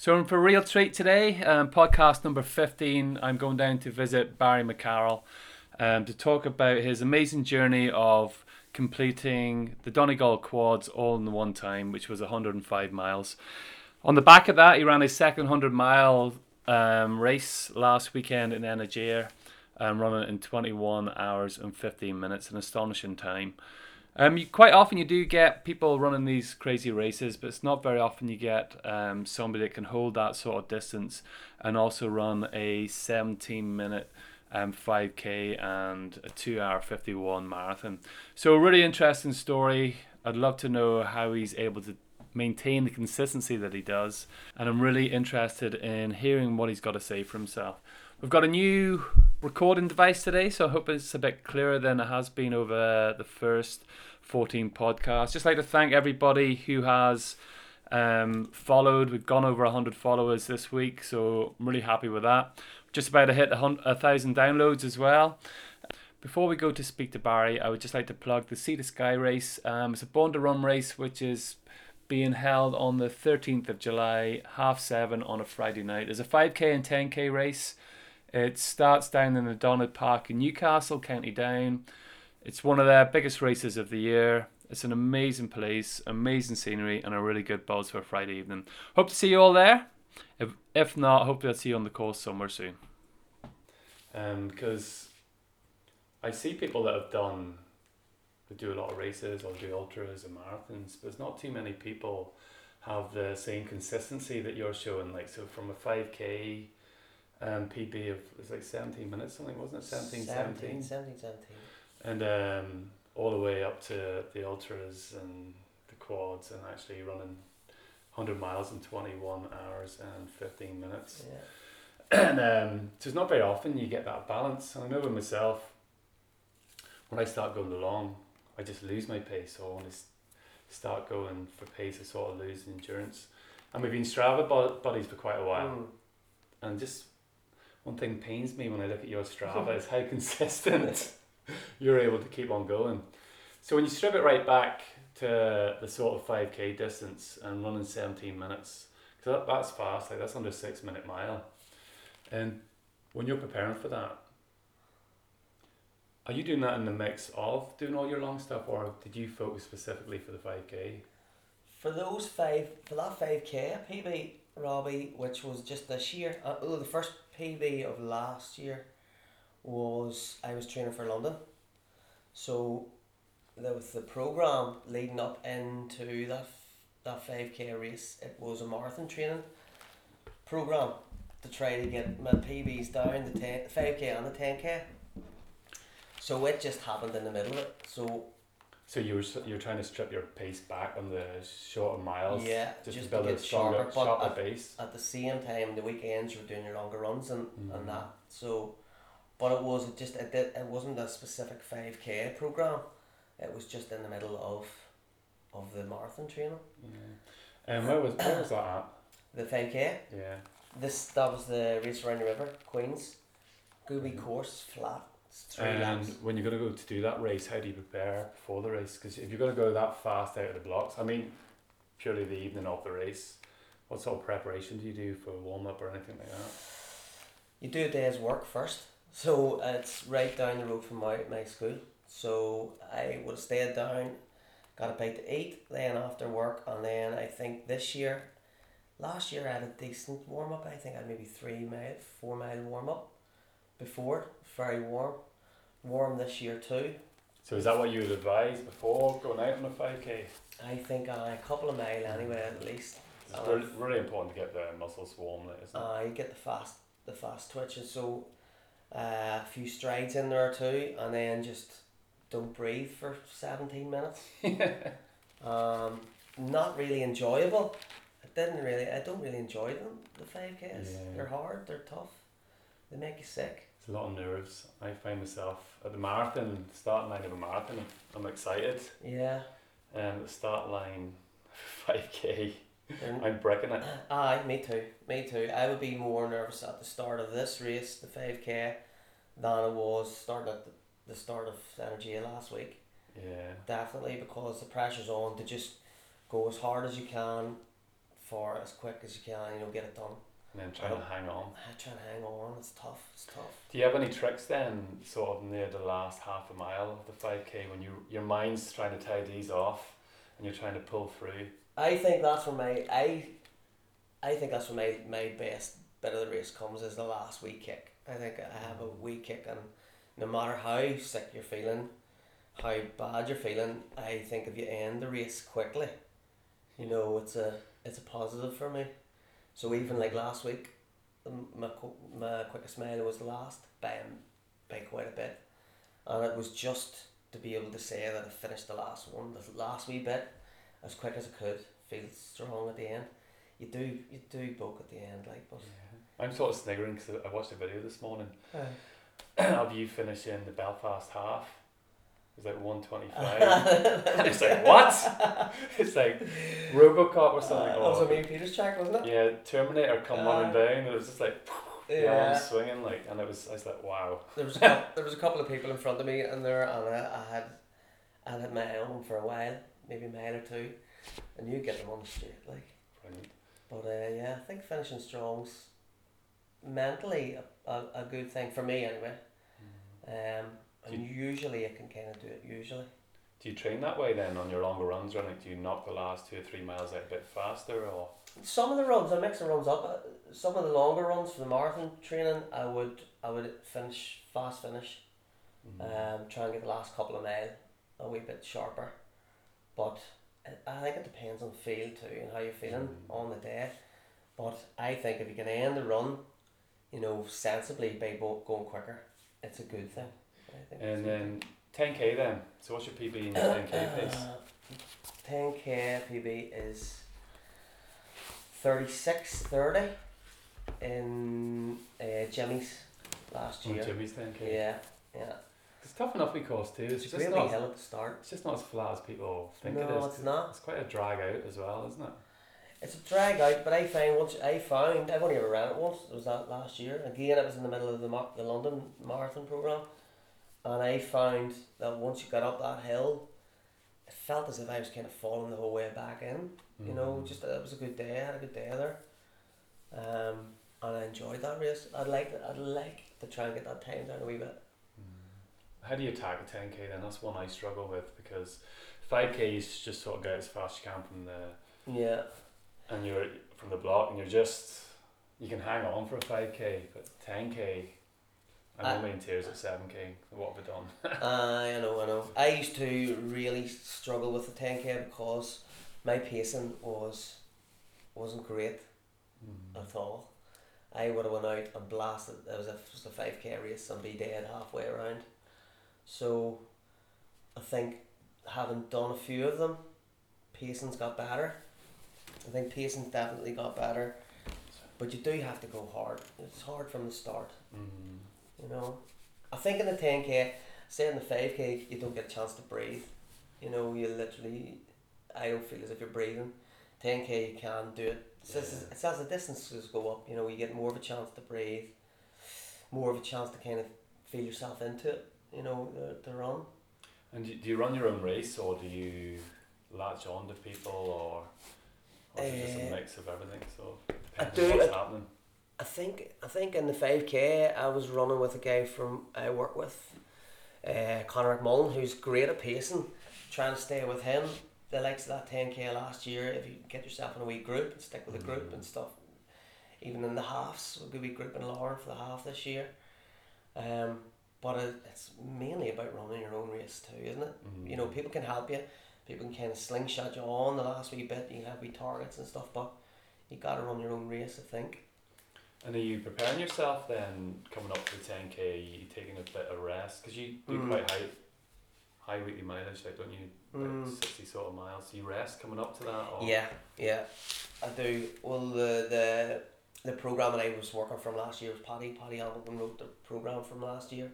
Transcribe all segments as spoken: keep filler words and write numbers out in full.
So I'm for a real treat today, um, podcast number fifteen. I'm going down to visit Barry McCarroll um, to talk about his amazing journey of completing the Donegal Quads all in one time, which was one hundred five miles. On the back of that, he ran his second one hundred mile um, race last weekend in Energia, um, running it in twenty-one hours and fifteen minutes, an astonishing time. Um, you, quite often you do get people running these crazy races, but it's not very often you get um, somebody that can hold that sort of distance and also run a seventeen minute um, five K and a two hour fifty-one marathon. So a really interesting story. I'd love to know how he's able to maintain the consistency that he does, and I'm really interested in hearing what he's got to say for himself. We've got a new recording device today, so I hope it's a bit clearer than it has been over the first fourteen podcasts. Just like to thank everybody who has um, followed. We've gone over one hundred followers this week, so I'm really happy with that. Just about to hit one thousand downloads as well. Before we go to speak to Barry, I would just like to plug the Sea to Sky race. Um, it's a Born to Run race, which is being held on the thirteenth of July, half seven on a Friday night. There's a five K and ten K race. It starts down in the Donard Park in Newcastle, County Down. It's one of their biggest races of the year. It's an amazing place, amazing scenery, and a really good buzz for a Friday evening. Hope to see you all there. If, if not, hopefully I'll see you on the course somewhere soon. Um, because I see people that have done They do a lot of races or do ultras and marathons, but there's not too many people have the same consistency that you're showing. Like, so from a five K um, P B of, it was like seventeen minutes something, wasn't it? seventeen, seventeen. seventeen, seventeen. And um, all the way up to the ultras and the quads, and actually running one hundred miles in twenty-one hours and fifteen minutes. Yeah. And um, so it's not very often you get that balance. And I know with myself, when I start going along, I just lose my pace, or when I start going for pace, I sort of lose endurance. And we've been Strava buddies for quite a while. Mm. And just one thing pains me when I look at your Strava is how consistent you're able to keep on going. So when you strip it right back to the sort of five K distance and running seventeen minutes, because that, that's fast, like that's under six minute mile. And when you're preparing for that, are you doing that in the mix of doing all your long stuff, or did you focus specifically for the five K? For those five, for that five K P B, Robbie, which was just this year. Uh, oh, the first P B of last year was I was training for London, so there was the program leading up into that that five K race. It was a marathon training program to try to get my P Bs down, the ten, five K and the ten K. So it just happened in the middle of it. So, so you were you were trying to strip your pace back on the shorter miles. Yeah, just, just to build to get a stronger, sharper at, base. At the same time, the weekends you were doing your longer runs and, mm-hmm. and that. So, but it was it just it did, it wasn't a specific five K program. It was just in the middle of of the marathon training. Yeah. And um, where was where was that at? The five K. Yeah. This that was the race around the river, Queens, Gooby mm-hmm. course flat. And when you're going to go to do that race, how do you prepare before the race? Because if you're going to go that fast out of the blocks, I mean, purely the evening of the race, what sort of preparation do you do for warm up or anything like that? You do a day's work first. So it's right down the road from my, my school. So I would have stayed down, got a bite to eat, then after work, and then I think this year, last year I had a decent warm up. I think I had maybe three mile, four mile warm up before. Very warm, warm this year too. So is that what you would advise before going out on a five K? I think uh, a couple of mile anyway, at least. It's um, really, really important to get the muscles warm, isn't it? Uh, you get the fast, the fast twitches. So uh, a few strides in there too, and then just don't breathe for seventeen minutes. um, not really enjoyable. I didn't really. I don't really enjoy them. The five Ks. Yeah. They're hard. They're tough. They make you sick. It's a lot of nerves. I find myself at the marathon, start line of a marathon, I'm excited. Yeah. And um, the start line, five K, mm. I'm breaking it. Aye, me too, me too. I would be more nervous at the start of this race, the five K, than I was starting at the, the start of Energia last week. Yeah. Definitely, because the pressure's on to just go as hard as you can, for as quick as you can, you know, get it done. And then trying to hang on. Trying to hang on, it's tough, it's tough. Do you have any tricks then, sort of near the last half a mile of the five K, when you, your mind's trying to tie these off and you're trying to pull through? I think that's where my, I, I think that's where my, my best bit of the race comes, is the last wee kick. I think I have a wee kick, and no matter how sick you're feeling, how bad you're feeling, I think if you end the race quickly, you know, it's a, it's a positive for me. So even like last week, my my quickest mile was last by by quite a bit, and it was just to be able to say that I finished the last one, the last wee bit, as quick as I could. Feel strong at the end. You do you do bulk at the end, like, but yeah. I'm sort of sniggering because I watched a video this morning uh. of you finishing the Belfast half. It was like one twenty-five. And it's like, what? It's like Robocop or something. Uh, that was a Mean Peter's track, wasn't it? Yeah, Terminator come uh, running down, and it was just like, yeah, swinging, like, and it was, I was like, wow. There was a couple, there was a couple of people in front of me in there, and I, I had I had my own for a while, maybe a mile or two, and you get them on the street, like. Brilliant. But uh, yeah, I think finishing strong's mentally a, a, a good thing for me anyway. Mm-hmm. Um. And you, usually I can kind of do it, usually. Do you train that way then on your longer runs, or do you knock the last two or three miles out a bit faster? Or some of the runs, I mix the runs up. Some of the longer runs for the marathon training, I would I would finish, fast finish. Mm-hmm. Um, try and get the last couple of miles a wee bit sharper. But I think it depends on the field too, and how you're feeling mm-hmm. on the day. But I think if you can end the run, you know, sensibly by going quicker, it's a good thing. And then ten K then. So what's your P B in your ten K, please? ten K P B is thirty-six thirty in uh, Jimmy's last year. Oh, Jimmy's ten K. Yeah, yeah. It's tough enough we course too. It's, it's just not hill at the start. It's just not as flat as people think no, it is. No, it's not. It's quite a drag out as well, isn't it? It's a drag out, but I found once I found I've only ever ran it once. It was that last year. Again, it was in the middle of the mar- the London Marathon programme. And I found that once you got up that hill, it felt as if I was kind of falling the whole way back in. You mm-hmm. know, just it was a good day. I had a good day there, um, and I enjoyed that race. I'd like, I'd like to try and get that time down a wee bit. How do you attack a ten K then? That's one I struggle with, because five K you just sort of go as fast as you can from the yeah, and you're from the block, and you're just you can hang on for a five K, but ten K. I'm only in tears at seven K. What have I done? uh, I know, I know. I used to really struggle with the ten K because my pacing was, wasn't great mm. at all. I would have went out and blasted. It was a, it was a five K race, somebody dead halfway around. So I think having done a few of them, pacing's got better. I think pacing's definitely got better. But you do have to go hard. It's hard from the start. Mm-hmm. You know, I think in the ten K, say in the five K, you don't get a chance to breathe. You know, you literally, I don't feel as if you're breathing. ten K, you can do it. It's, yeah. as, it's as the distances go up, you know, you get more of a chance to breathe, more of a chance to kind of feel yourself into it, you know, the, the run. And do you run your own race, or do you latch on to people, or, or is uh, it just a mix of everything? So depends I do, on what's I, happening. I think I think in the five K I was running with a guy from I work with, uh, Conor McMullen, who's great at pacing. Trying to stay with him. The likes of that ten K last year, if you get yourself in a wee group and stick with a group and stuff, even in the halves, we'll be a wee group in Lorne for the half this year. Um, but it, it's mainly about running your own race too, isn't it? Mm-hmm. You know, people can help you. People can kind of slingshot you on the last wee bit. You can have wee targets and stuff, but you got to run your own race, I think. And are you preparing yourself then, coming up to the ten K, are you taking a bit of rest? Because you do mm. quite high high weekly mileage, like, don't you? About mm. sixty sort of miles. Do you rest coming up to that? Or? Yeah, yeah, I do. Well, the the, the programme that I was working from last year was Paddy. Paddy Hamilton wrote the programme from last year.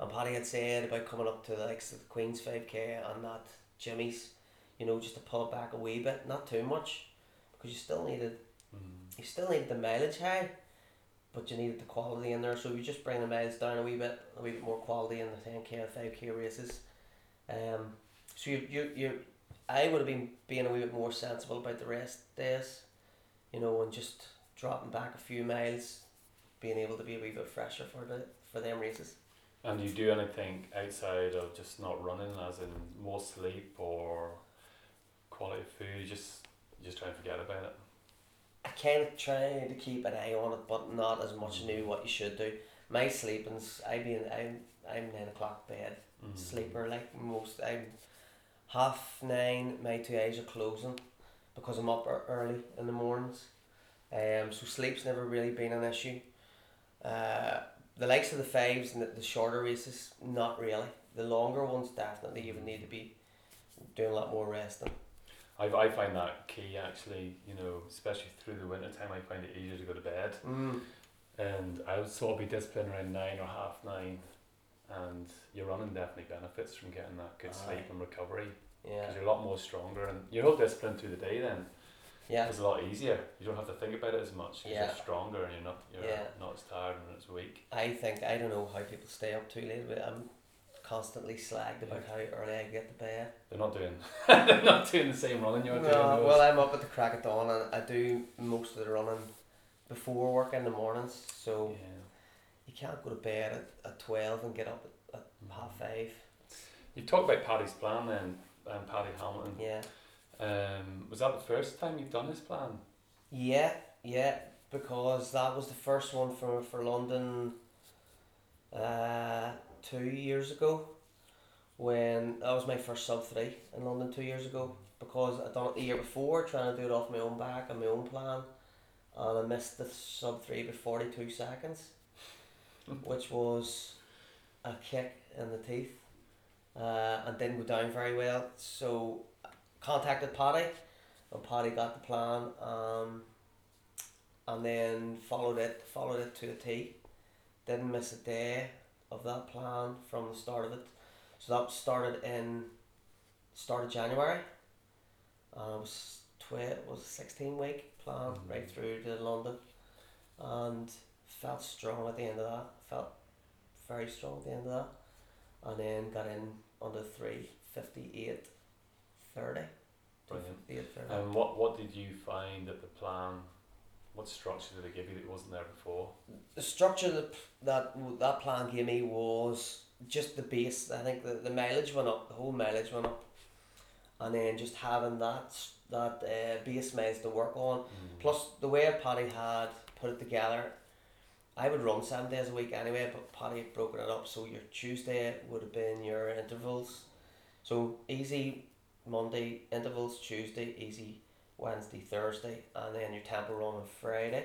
And Paddy had said about coming up to the likes of the Queens five K and that Jimmy's, you know, just to pull it back a wee bit, not too much, because you still needed... You still needed the mileage high, but you needed the quality in there. So you just bring the miles down a wee bit, a wee bit more quality in the ten K and five K races. Um, so you you you I would have been being a wee bit more sensible about the rest days, you know, and just dropping back a few miles, being able to be a wee bit fresher for the for them races. And you do anything outside of just not running, as in more sleep or quality of food? You just you just try and forget about it. I kind of try to keep an eye on it, but not as much. Knew what you should do. My sleeping's I be in, I'm I'm nine o'clock bed mm-hmm. sleeper, like most. I'm half nine. My two eyes are closing because I'm up early in the mornings. Um, so sleep's never really been an issue. Uh, the likes of the fives and the, the shorter races, not really. The longer ones, definitely, you would need to be doing a lot more resting. I I find that key actually, you know, especially through the winter time. I find it easier to go to bed, mm. and I would sort of be disciplined around nine or half nine, and your running definitely benefits from getting that good Aye. sleep and recovery. Yeah, because you're a lot more stronger, and you're all disciplined through the day. Then, yeah, it's a lot easier. You don't have to think about it as much. Yeah, you're stronger, and you're not you're yeah. not as tired and it's weak. I think I don't know how people stay up too late, but I'm constantly slagged about how early I get to bed. They're not doing they're not doing the same running you're no, doing. Well, I'm up at the crack of dawn and I do most of the running before work in the mornings, so yeah. you can't go to bed at, at twelve and get up at, at mm-hmm. half five. You talked about Paddy's plan then, and Paddy Hamilton. Yeah. Um, was that the first time you've done his plan? Yeah, yeah, because that was the first one for, for London uh two years ago, when that was my first sub three in London two years ago, because I'd done it the year before trying to do it off my own back and my own plan, and I missed the sub three by forty-two seconds, which was a kick in the teeth, uh, and didn't go down very well. So I contacted Paddy, and Paddy got the plan, um, and then followed it followed it to a T. Didn't miss a day of that plan from the start of it. So that started in start of January. Uh, it was tw- it was a sixteen week plan mm-hmm. right through to London, and felt strong at the end of that. Felt very strong at the end of that, and then got in under three fifty eight thirty. Brilliant. And what what did you find that the plan? What structure did it give you that wasn't there before? The structure that that, that plan gave me was just the base. I think the, the mileage went up, the whole mileage went up, and then just having that that uh, base miles to work on. Mm. Plus the way Paddy had put it together, I would run seven days a week anyway, but Paddy had broken it up, so your Tuesday would have been your intervals. So easy Monday, intervals Tuesday, easy Wednesday, Thursday, and then your tempo run on Friday,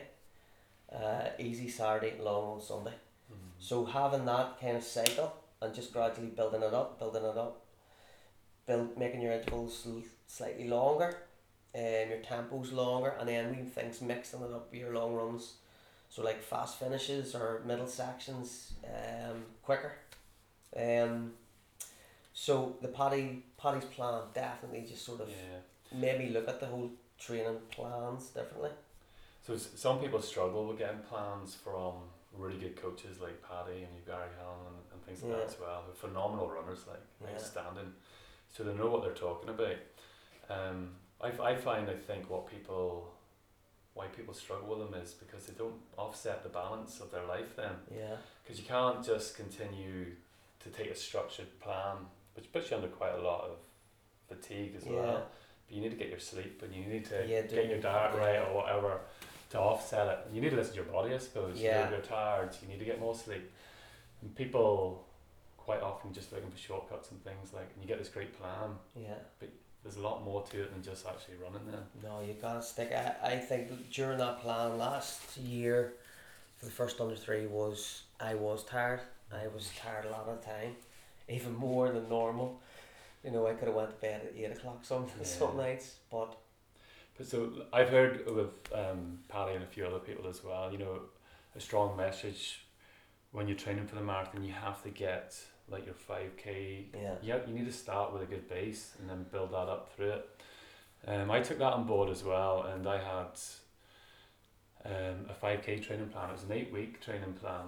uh, easy Saturday, long on Sunday. Mm-hmm. So having that kind of cycle and just gradually building it up, building it up, build making your intervals l- slightly longer, um, your tempos longer, and then we things mixing it up with your long runs, so like fast finishes or middle sections, um, quicker, um. So the Paddy Paddy's plan definitely just sort of. Yeah. Made me look at the whole training plans differently. So some people struggle with getting plans from really good coaches like Paddy and Gary Hall and, and things like yeah. that as well. They're phenomenal runners, like yeah. outstanding. So they know what they're talking about. Um, I I find I think what people, why people struggle with them is because they don't offset the balance of their life then. Yeah. Because you can't just continue to take a structured plan, which puts you under quite a lot of fatigue as yeah. well. You need to get your sleep and you need to yeah, get your diet right yeah. or whatever to offset it. You need to listen to your body, I suppose. Yeah. You're, you're tired, you need to get more sleep. And people quite often just looking for shortcuts and things like, and you get this great plan. Yeah. But there's a lot more to it than just actually running there. No, you gotta stick. I, I think during that plan last year, for the first under three, was I was tired. I was tired a lot of the time, even more than normal. You know, I could have went to bed at eight o'clock some yeah. some nights, but. But so I've heard with um, Paddy and a few other people as well. You know, a strong message when you're training for the marathon, you have to get like your five k. Yeah. Yeah. You need to start with a good base and then build that up through it. Um, I took that on board as well, and I had um a five k training plan. It was an eight week training plan,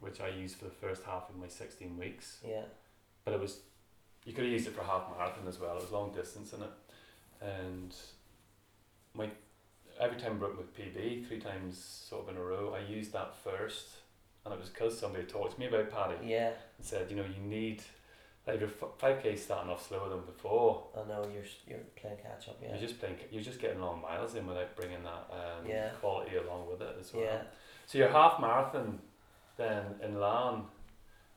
which I used for the first half of my sixteen weeks. Yeah. But it was you could have used it for half marathon as well. It was long distance in it, and my every time I broke with P B, three times sort of in a row, I used that first, and it was because somebody talked to me about Paddy. Yeah. And said, you know, you need like your five k starting off slower than before. I know you're you're playing catch up. Yeah. You're just playing. You're just getting long miles in without bringing that um, yeah. quality along with it as well. Yeah. So your half marathon, then in Lorne,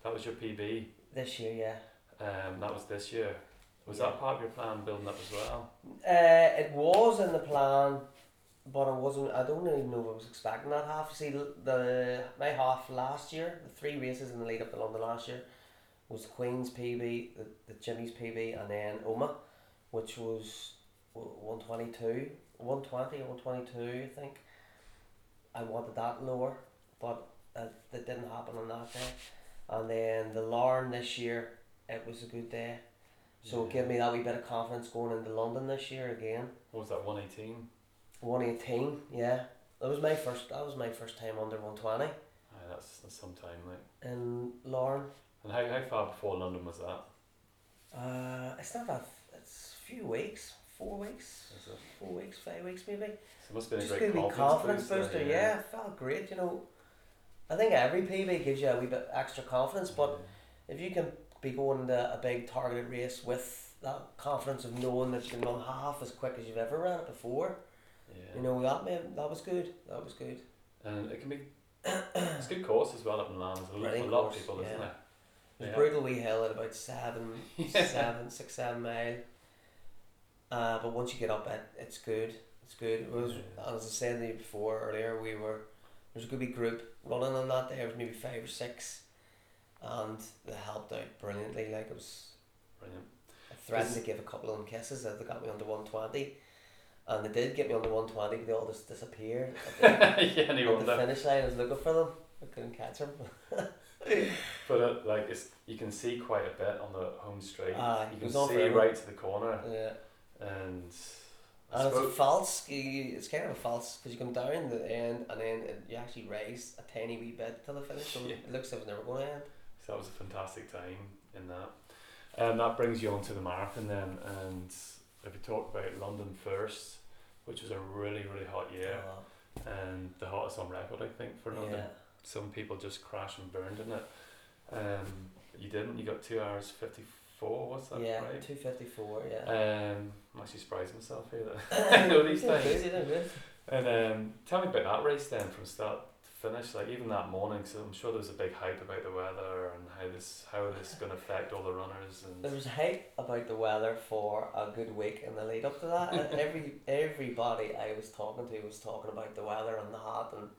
that was your P B. This year, yeah. Um, that was this year. Was yeah. that part of your plan building up as well? Uh, it was in the plan, but I wasn't. I don't even know if I was expecting that half. See, the my half last year, the three races in the lead up to London last year, was the Queens P B, the, the Jimmy's P B, and then Oma, which was one twenty-two, one twenty or one twenty-two, I think. I wanted that lower, but uh, that didn't happen on that day. And then the Lorne this year, it was a good day, so yeah. it gave me that wee bit of confidence going into London this year again. What was that, one eighteen? one eighteen, yeah. That was my first. That was my first time under one twenty. Aye, that's, that's some time, like. In Lorne. And how how far before London was that? Uh, it's not that. It's a few weeks, four weeks, Is it? four weeks, five weeks maybe. So it must have been just a great confidence, confidence booster. There, yeah. yeah, it felt great. You know, I think every P B gives you a wee bit extra confidence, but yeah. if you can be going to a big targeted race with that confidence of knowing that you can run half as quick as you've ever ran it before, yeah. you know, that made, that was good, that was good. And it can be, it's a good course as well up in Lorne, there's a lot of people, yeah. isn't it? It was yeah. brutal wee hill at about seven, yeah. seven, six, seven mile, uh, but once you get up it, it's good, it's good. It was, yeah. as I said the day before, earlier, we were, there was a good wee group running on that day, there was maybe five or six, and they helped out brilliantly. Like it was brilliant. I threatened to give a couple of them kisses that they got me under one twenty, and they did get me under one twenty, but they all just disappeared at the, yeah, at the finish line. I was looking for them, I couldn't catch them. But it, like it's, you can see quite a bit on the home straight. Ah, you can see right to the corner. Yeah, and I and it's false. It's kind of a false because you come down the end and then it, you actually raise a tiny wee bit till the finish. So yeah. it looks like it was never going to end. So that was a fantastic time in that. And um, that brings you on to the marathon then. And if we talk about London first, which was a really, really hot year. Oh. And the hottest on record, I think, for London. Yeah. Some people just crashed and burned in it. Um, you didn't. You got two hours fifty-four, what's that? Yeah, right? two fifty-four, yeah. Um, I'm actually surprised myself here that I know these things. Good, you're good. And um, tell me about that race then, from start finish, like even that morning, so I'm sure there was a big hype about the weather and how this how this is going to affect all the runners. And there was hype about the weather for a good week in the lead up to that, and every everybody I was talking to was talking about the weather and the hot and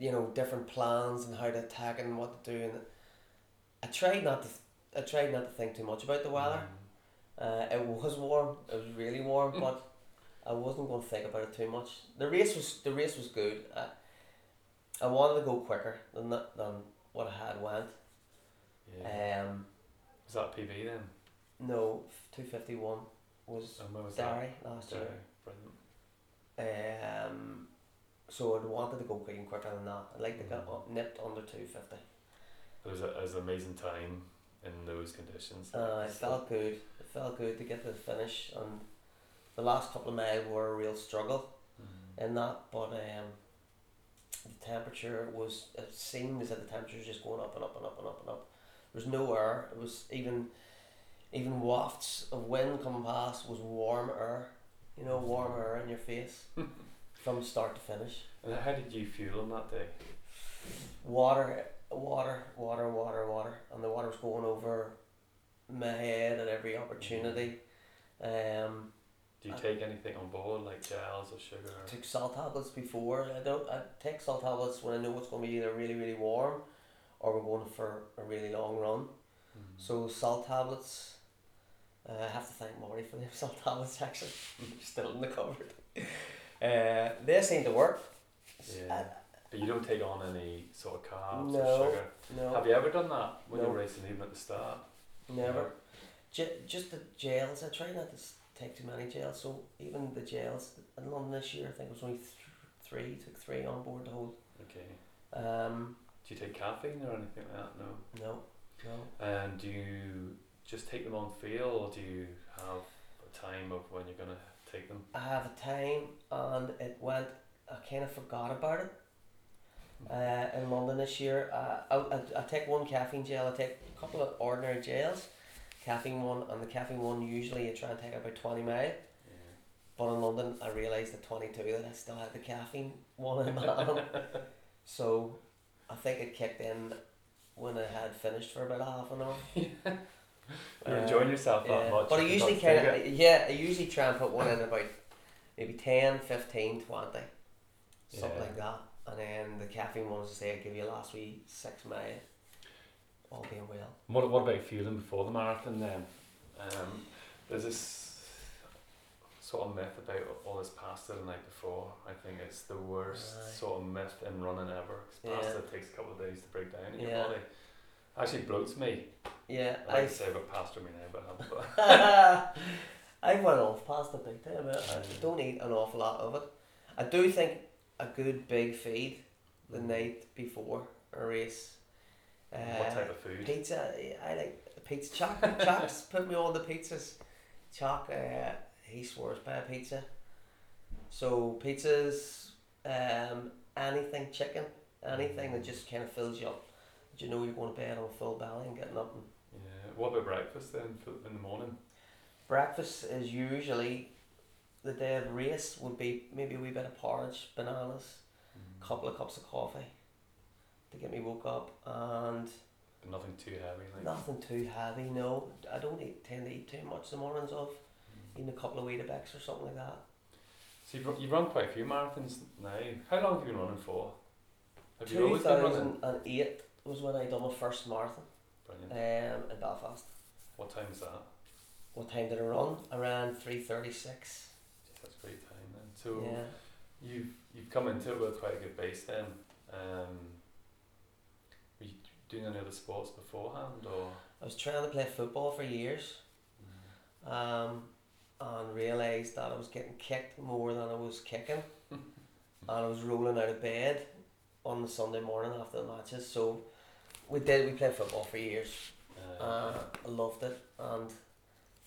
you know different plans and how to attack and what to do. And I tried not to I tried not to think too much about the weather. Mm. Uh, it was warm. It was really warm, but. I wasn't going to think about it too much. The race was the race was good. I, I wanted to go quicker than that, than what I had went. Yeah. Um, was that P B then? No, two fifty one was, was Derry last Derry. year. Brilliant. Um, so I wanted to go quick and quicker than that. I'd like to mm. get nipped under two fifty. It was a, it was an amazing time in those conditions. Uh, it so. felt good. It felt good to get to the finish and. The last couple of miles were a real struggle mm-hmm. in that, but um, the temperature was, it seemed as if the temperature was just going up and up and up and up and up. There was no air, it was even, even wafts of wind coming past was warm air, you know, warm air in your face from start to finish. And how did you fuel on that day? Water, water, water, water, water, and the water was going over my head at every opportunity. Um. Do you take anything on board, like gels or sugar? I took salt tablets before. I don't. I take salt tablets when I know it's going to be either really, really warm, or we're going for a really long run. Mm-hmm. So salt tablets. Uh, I have to thank Marty for the salt tablets. Actually, still in the cupboard. Uh, they seem to work. Yeah, uh, but you don't take on any sort of carbs no, or sugar. No. Have you ever done that when no. you're racing, even at the start? Never. Yeah. G- just the gels. I try not to. St- take too many gels, so even the gels in London this year I think it was only th- three took three on board the whole. Okay. Um, do you take caffeine or anything like that? No. No. No. And do you just take them on feel, or do you have a time of when you're going to take them? I have a time, and it went, I kind of forgot about it. Uh, in London this year, uh, I, I I take one caffeine gel, I take a couple of ordinary gels, caffeine one, and the caffeine one usually I try and take about twenty mil, yeah. But in London I realised at twenty-two that I still had the caffeine one in my hand, so I think it kicked in when I had finished for about half an hour. Yeah. You're um, enjoying yourself that yeah. much. But I usually kind of, yeah, I usually try and put one in about maybe ten, fifteen, twenty, something yeah. like that. And then the caffeine ones, I say, I give you a last wee six mile, all being well. What, what about fueling before the marathon then? Um, there's this sort of myth about all this pasta the night before. I think it's the worst right. sort of myth in running ever. Because pasta yeah. takes a couple of days to break down in yeah. your body. Actually bloats me. Yeah. I like to say about pasta me now, but I haven't. I went off pasta big time. I don't eat an awful lot of it. I do think a good big feed the night before a race. Uh, what type of food? Pizza. I like pizza. Chuck, Chuck's put me on the pizzas. Chuck, uh, he swears by a pizza. So pizzas, um, anything chicken, anything that just kind of fills you up. Do you know you're going to bed on full belly and getting up? And yeah. What about breakfast then in the morning? Breakfast is usually, the day of the race would be maybe a wee bit of porridge, bananas, a mm. couple of cups of coffee to get me woke up, and but nothing too heavy. Like nothing too heavy. No, I don't eat, tend to eat too much the mornings off, mm. even a couple of Weetabix or something like that. So you've, you've run quite a few marathons now. How long have you been running for? Have you always been running? two thousand eight was when I done my first marathon. Brilliant. Um, in Belfast. What time was that? What time did I run? I ran three thirty six. That's great time then. So yeah. you've you've come into it with quite a good base then. Um, were you doing any other sports beforehand, or? I was trying to play football for years, mm. um, and realised that I was getting kicked more than I was kicking, and I was rolling out of bed on the Sunday morning after the matches. So we did. We played football for years. Uh, uh, I loved it and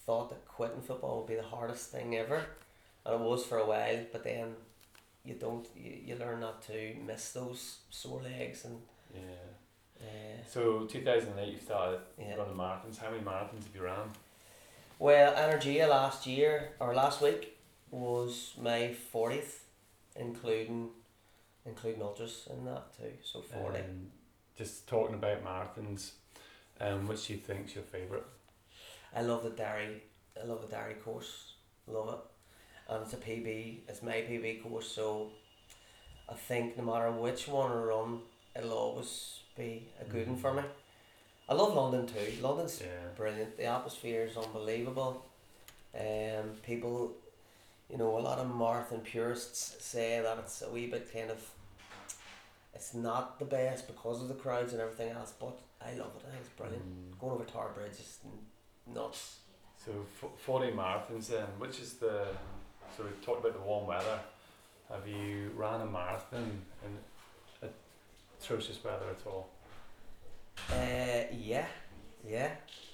thought that quitting football would be the hardest thing ever. And it was for a while, but then you don't you, you learn not to miss those sore legs and yeah. Uh, so two thousand and eight you started yeah. running marathons. How many marathons have you ran? Well, Energia last year or last week was my fortieth, including including ultras in that too. So forty. Um, just talking about marathons, um, which do you think's your favourite? I love the Derry. I love the Derry course. Love it. And it's a P B, it's my P B course, so I think no matter which one I run, it'll always be a good mm. one for me. I love London too. London's yeah. brilliant. The atmosphere is unbelievable. Um, people, you know, a lot of marathon purists say that it's a wee bit kind of, it's not the best because of the crowds and everything else, but I love it. I think it's brilliant. Mm. Going over Tower Bridge is nuts. So f- forty marathons then, which is the... So we talked about the warm weather. Have you ran a marathon in atrocious weather at all? Uh, yeah, yeah.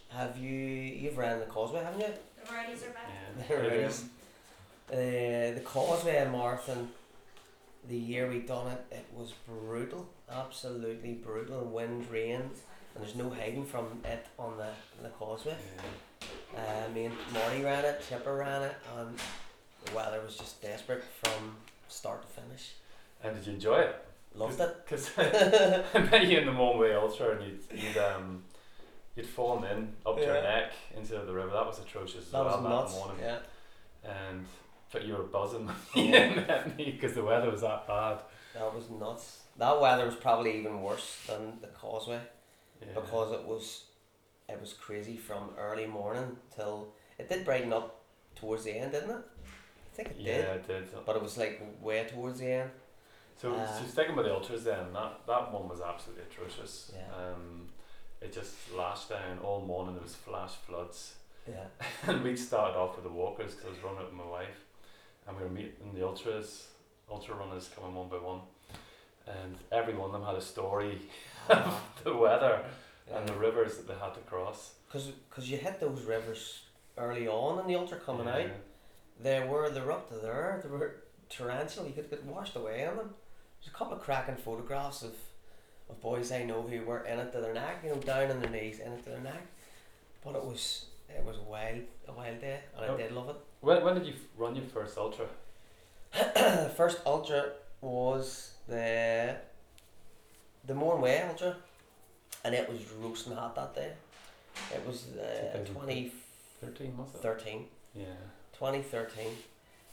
Have you? You've ran the Causeway, haven't you? The varieties are back. Yeah, the varieties. Uh, the Causeway marathon. The year we done it, it was brutal, absolutely brutal. And wind, rain, and there's no hiding from it on the the Causeway. Yeah. Uh, me and Marty ran it. Chipper ran it, and the weather was just desperate from start to finish. And did you enjoy it? Loved Cause, it. Because I met you in the Mourne Way Ultra, and you'd, you'd, um, you'd fallen in up yeah. to your neck into the river. That was atrocious. That was nuts. Yeah. And but you were buzzing when yeah. you met me because the weather was that bad. That was nuts. That weather was probably even worse than the Causeway yeah. because it was it was crazy from early morning till it did brighten up towards the end, didn't it? I think it yeah, did. Yeah, it did. But it was like way towards the end. So, uh, so sticking with the ultras then, that, that one was absolutely atrocious. Yeah. Um, it just lashed down all morning, there was flash floods. Yeah. And we started off with the walkers because I was running with my wife. And we were meeting the ultras, ultra runners coming one by one. And every one of them had a story of the weather. yeah. and the rivers that they had to cross. Because you hit those rivers early on in the Ultra coming yeah. out. They were, they were up to there, they were torrential, you could get washed away in them. There's a couple of cracking photographs of, of boys I know who were in it to their neck, you know, down on their knees, in it to their neck. But it was it was a wild, a wild day, and oh. I did love it. When, when did you run your first Ultra? The first Ultra was the the Mourne Way Ultra, and it was roasting hot that day. It was uh, twenty thirteen, was it? thirteen Yeah. twenty thirteen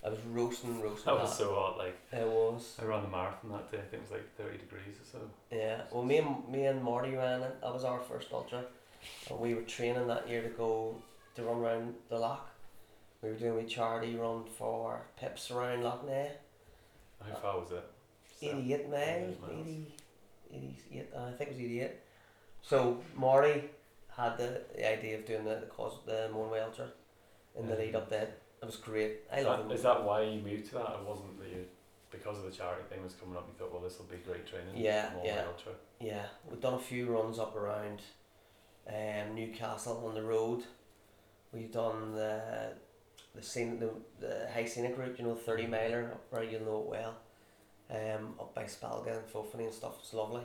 I was roasting, roasting That was hot. So hot, like. It was. I ran the marathon that day, I think it was like thirty degrees or so. Yeah, well me and, me and Marty ran it, that was our first Ultra. And we were training that year to go, to run around the loch. We were doing a charity run for pips around Loch Ness. How far was it? eighty-eight miles eighty, eighty-eight, I think it was eighty-eight. So Marty had the, the idea of doing the cause the, the Mourne Way Ultra in yeah. the lead up then. It was great. I love it. Is that why you moved to that? It wasn't that you, because of the charity thing was coming up, you thought, well, this will be great training. Yeah, Mourne yeah, Way Ultra. Yeah. We've done a few runs up around um, Newcastle on the road. We've done the the scene, the, the high scenic route, you know, thirty miler up where you know it well, um, up by Spalga and Fofany and stuff. It's lovely.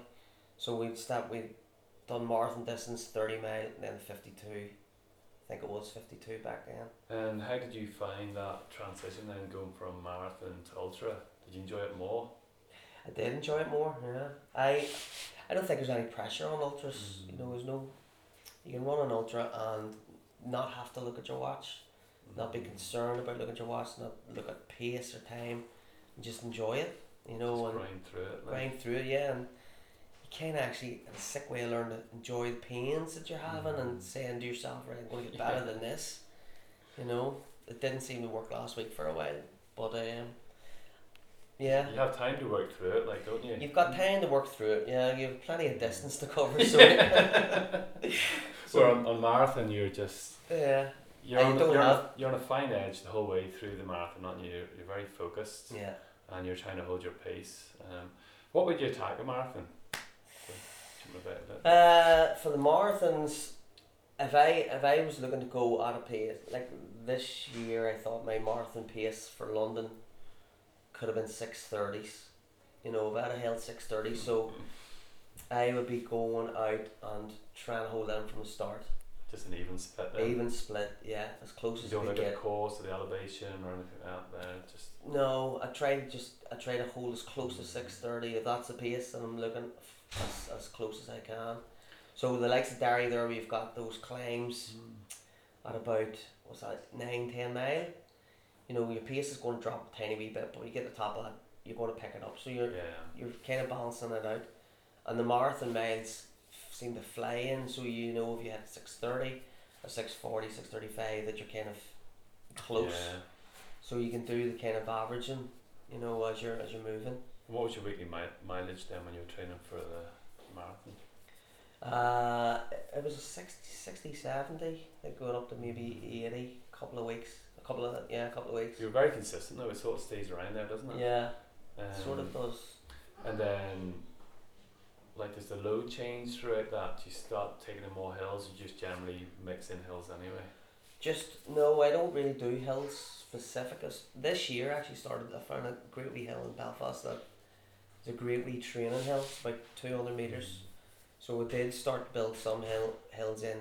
So we'd start, we'd done marathon distance, thirty mile, and then fifty two. I think it was fifty-two back then. And how did you find that transition then, going from marathon to ultra? Did you enjoy it more? I did enjoy it more, yeah. I I don't think there's any pressure on ultras, mm. you know, there's no, you can run an ultra and not have to look at your watch, mm. not be concerned about looking at your watch, not look at pace or time, and just enjoy it, you know. Just and grind through it. Like. Grind through it, yeah. And you can actually, in a sick way, learn to enjoy the pains that you're having mm. and saying to yourself, right, I'm going to get better yeah. than this. You know, it didn't seem to work last week for a while, but um, yeah. You have time to work through it, like, don't you? You've got time to work through it, yeah. You have plenty of distance to cover, so. So well, on, on marathon, you're just. Yeah. You're on, you're, on, you're on a fine edge the whole way through the marathon, aren't you? You're, you're very focused. Yeah. And you're trying to hold your pace. Um, what would you attack a marathon? Uh, for the marathons, if I if I was looking to go at a pace like this year, I thought my marathon pace for London could have been six thirties. You know, if I'd have held six thirty, so I would be going out and trying to hold them from the start. Just an even split. Then. Even split, yeah, as close you as you don't look at the course or the elevation or anything like that. There, just no. I try to just I try to hold as close to six thirty. If that's the pace, and I'm looking. As, as close as I can. So the likes of Derry there, we've got those climbs mm. at about, what's that, nine, ten mile. You know, your pace is going to drop a tiny wee bit, but when you get to the top of that, you're going to pick it up. So you're yeah. you're kind of balancing it out. And the marathon miles f- seem to fly in, so you know if you hit six thirty or six forty, six thirty-five, that you're kind of close. Yeah. So you can do the kind of averaging, you know, as you're, as you're moving. What was your weekly mi- mileage then when you were training for the marathon? Uh, it was sixty, seventy, I think, going up to maybe eighty, a couple of weeks, a couple of, yeah, a couple of weeks. You're very consistent though, it sort of stays around there, doesn't it? Yeah, um, it sort of does. And then, like, does the load change throughout that? Do you start taking in more hills, or just generally mix in hills anyway? Just, no, I don't really do hills specific. This year I actually started, I found a great wee hill in Belfast that it's a great wee training hill, it's about two hundred metres. So we did start to build some hill, hills in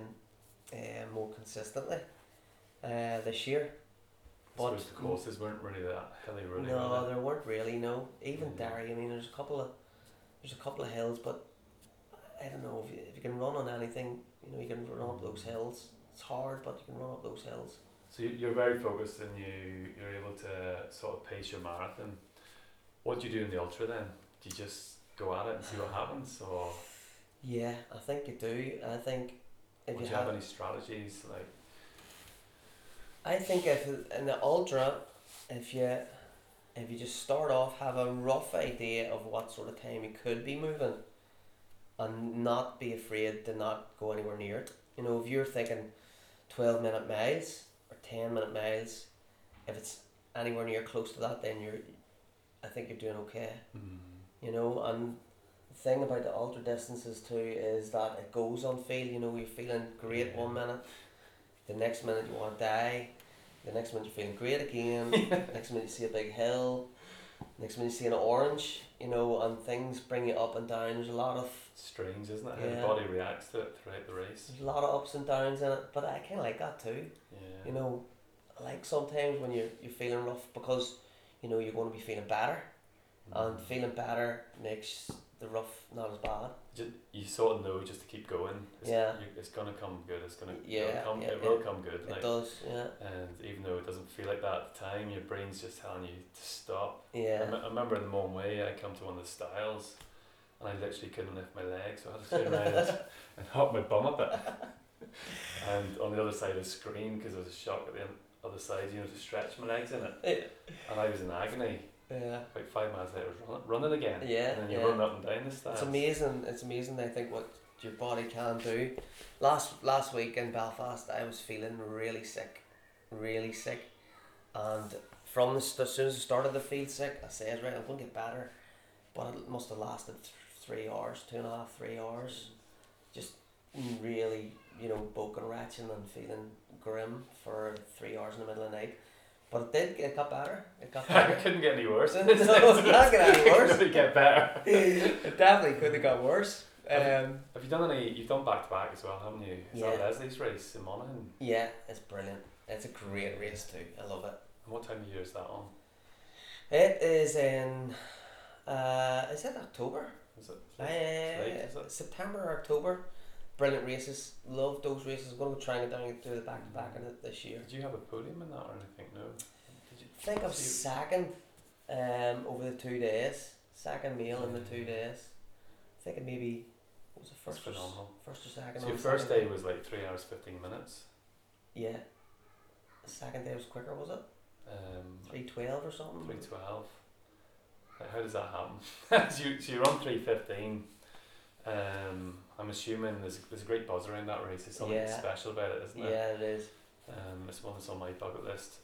uh, more consistently uh, this year. But I suppose the courses weren't really that hilly, really. No, were they? There weren't really, no. Even mm. Derry, I mean, there's a couple of there's a couple of hills, but I don't know if you, if you can run on anything, you know, you can run up those hills. It's hard, but you can run up those hills. So you're very focused, and you you're able to sort of pace your marathon. What do you do in the ultra then? Do you just go at it and see what happens, or? Yeah, I think you do. I think if you, you have, have any strategies, like. I think if in the ultra, if you, if you just start off, have a rough idea of what sort of time you could be moving, and not be afraid to not go anywhere near it. You know, if you're thinking twelve minute miles or ten minute miles, if it's anywhere near close to that, then you're, I think you're doing okay. Mm. You know, and thing about the ultra distances too is that it goes on feel. You know, you're feeling great yeah. one minute, the next minute you want to die, the next minute you're feeling great again, next minute you see a big hill, next minute you see an orange, you know, and things bring you up and down. There's a lot of... strange, isn't it? How yeah. the body reacts to it throughout the race. There's a lot of ups and downs in it, but I kind of like that too. Yeah. You know, I like sometimes when you're, you're feeling rough, because, you know, you're going to be feeling better, mm. and feeling better makes the rough not as bad. You, you sort of know just to keep going. It's, yeah. you, it's going to come good. It's going to yeah, come. Yeah, it will yeah. come good. It like, does. Yeah. And even though it doesn't feel like that at the time, your brain's just telling you to stop. Yeah. I, m- I remember in the Mourne Way, I come to one of the stiles, and I literally couldn't lift my legs, so I had to turn around and hop my bum a bit. And on the other side of the screen, because there was a shock at the other side, you know, to stretch my legs in it. Yeah. And I was in agony. Yeah. About five miles later, run, running again. Yeah. And then you yeah. run up and down the stairs. It's amazing. It's amazing. I think what your body can do. Last last week in Belfast, I was feeling really sick, really sick, and from the st- as soon as I started to feel sick, I said, right, I'm gonna get better. But it must have lasted th- three hours, two and a half, three hours, just really, you know, broken, ratching and feeling grim for three hours in the middle of the night. But it did, it got better. It got better. It couldn't get any worse. No, it did not get any worse. It couldn't get better. It definitely could have got worse. Um, have, you, have you done any, you've done back-to-back as well, haven't you? Is yeah. that Leslie's race in Monaghan? Yeah, it's brilliant. It's a great race too. I love it. And what time of year is that on? It is in, uh, is it October? Is it? Uh, late, is it? September or October. Brilliant races, love those races. I'm going to try and get down and do the back to back in it this year. Did you have a podium in that or anything? No. Did you? I think I was second um, over the two days, second meal yeah. in the two days. I think it maybe what was the first, first or second. So your first day, day was like three hours fifteen minutes. Yeah. The second day was quicker, was it? Um, three twelve or something. Three twelve. Like, how does that happen? so, you, so you're on three fifteen. Um, I'm assuming there's there's a great buzz around that race. There's something yeah. special about it, isn't it? Yeah, it is. Um, it's one that's on my bucket list,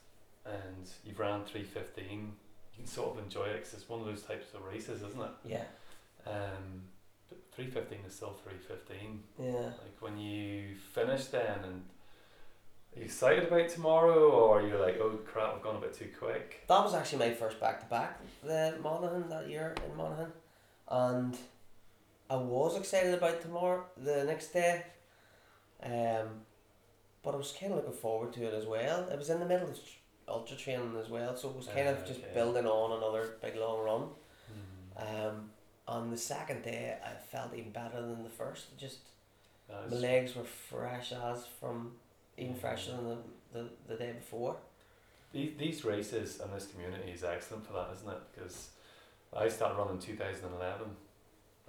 and you've ran three fifteen. You can sort of enjoy it because it's one of those types of races, isn't it? Yeah. Um, three fifteen is still three fifteen. Yeah. Like when you finish then, and are you excited about tomorrow, or you're like, oh crap, I've gone a bit too quick? That was actually my first back to back, the Monaghan that year in Monaghan, and I was excited about tomorrow, the next day, um, but I was kind of looking forward to it as well. It was in the middle of ultra training as well, so it was kind uh, of just okay. building on another big long run. Mm. Um, on the second day, I felt even better than the first. Just my legs were fresh as from even yeah. fresher than the, the, the day before. These these races and this community is excellent for that, isn't it? Because I started running in two thousand and eleven.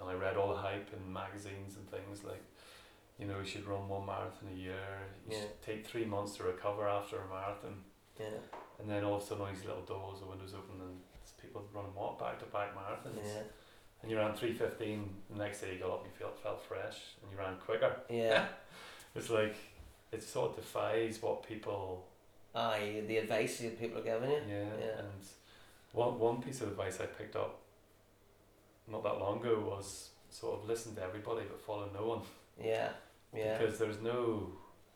And I read all the hype in magazines and things like, you know, you should run one marathon a year, you yeah. should take three months to recover after a marathon. Yeah. And then all of a sudden all these little doors or windows open and there's people running what, back to back marathons. Yeah. And you ran three fifteen, the next day you got up, you felt felt fresh and you ran quicker. Yeah. It's like it sort of defies what people Aye, the advice that people are giving you. Yeah. yeah. And one one piece of advice I picked up not that long ago was sort of listen to everybody but follow no one. Yeah, yeah. Because there's no,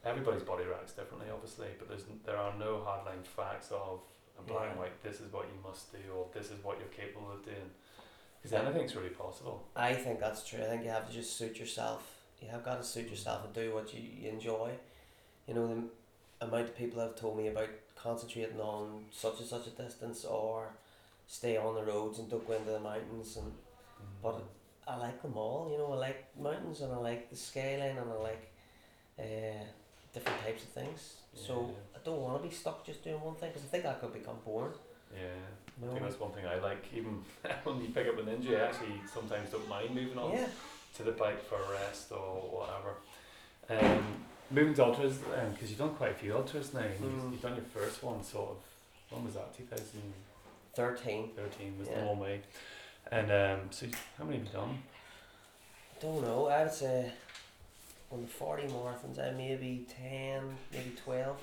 everybody's body reacts differently obviously, but there's there are no hardline facts of a black yeah. and white, this is what you must do or this is what you're capable of doing, because anything's really possible. I think that's true. I think you have to just suit yourself. You have got to suit yourself and do what you, you enjoy. You know, the amount of people have told me about concentrating on such and such a distance or stay on the roads and don't go into the mountains and but I like them all, you know, I like mountains and I like the skyline and I like uh, different types of things. Yeah. So I don't want to be stuck just doing one thing because I think I could become bored. Yeah, no. I think that's one thing I like. Even when you pick up an injury, I actually sometimes don't mind moving on yeah. to the bike for a rest or whatever. Um, moving to ultras, because um, you've done quite a few ultras now. Mm. You've done your first one sort of, when was that, two thousand thirteen? thirteen was yeah. the Mourne Way. And um, so how many have you done? I don't know. I would say on the forty marathons, I maybe ten, maybe twelve.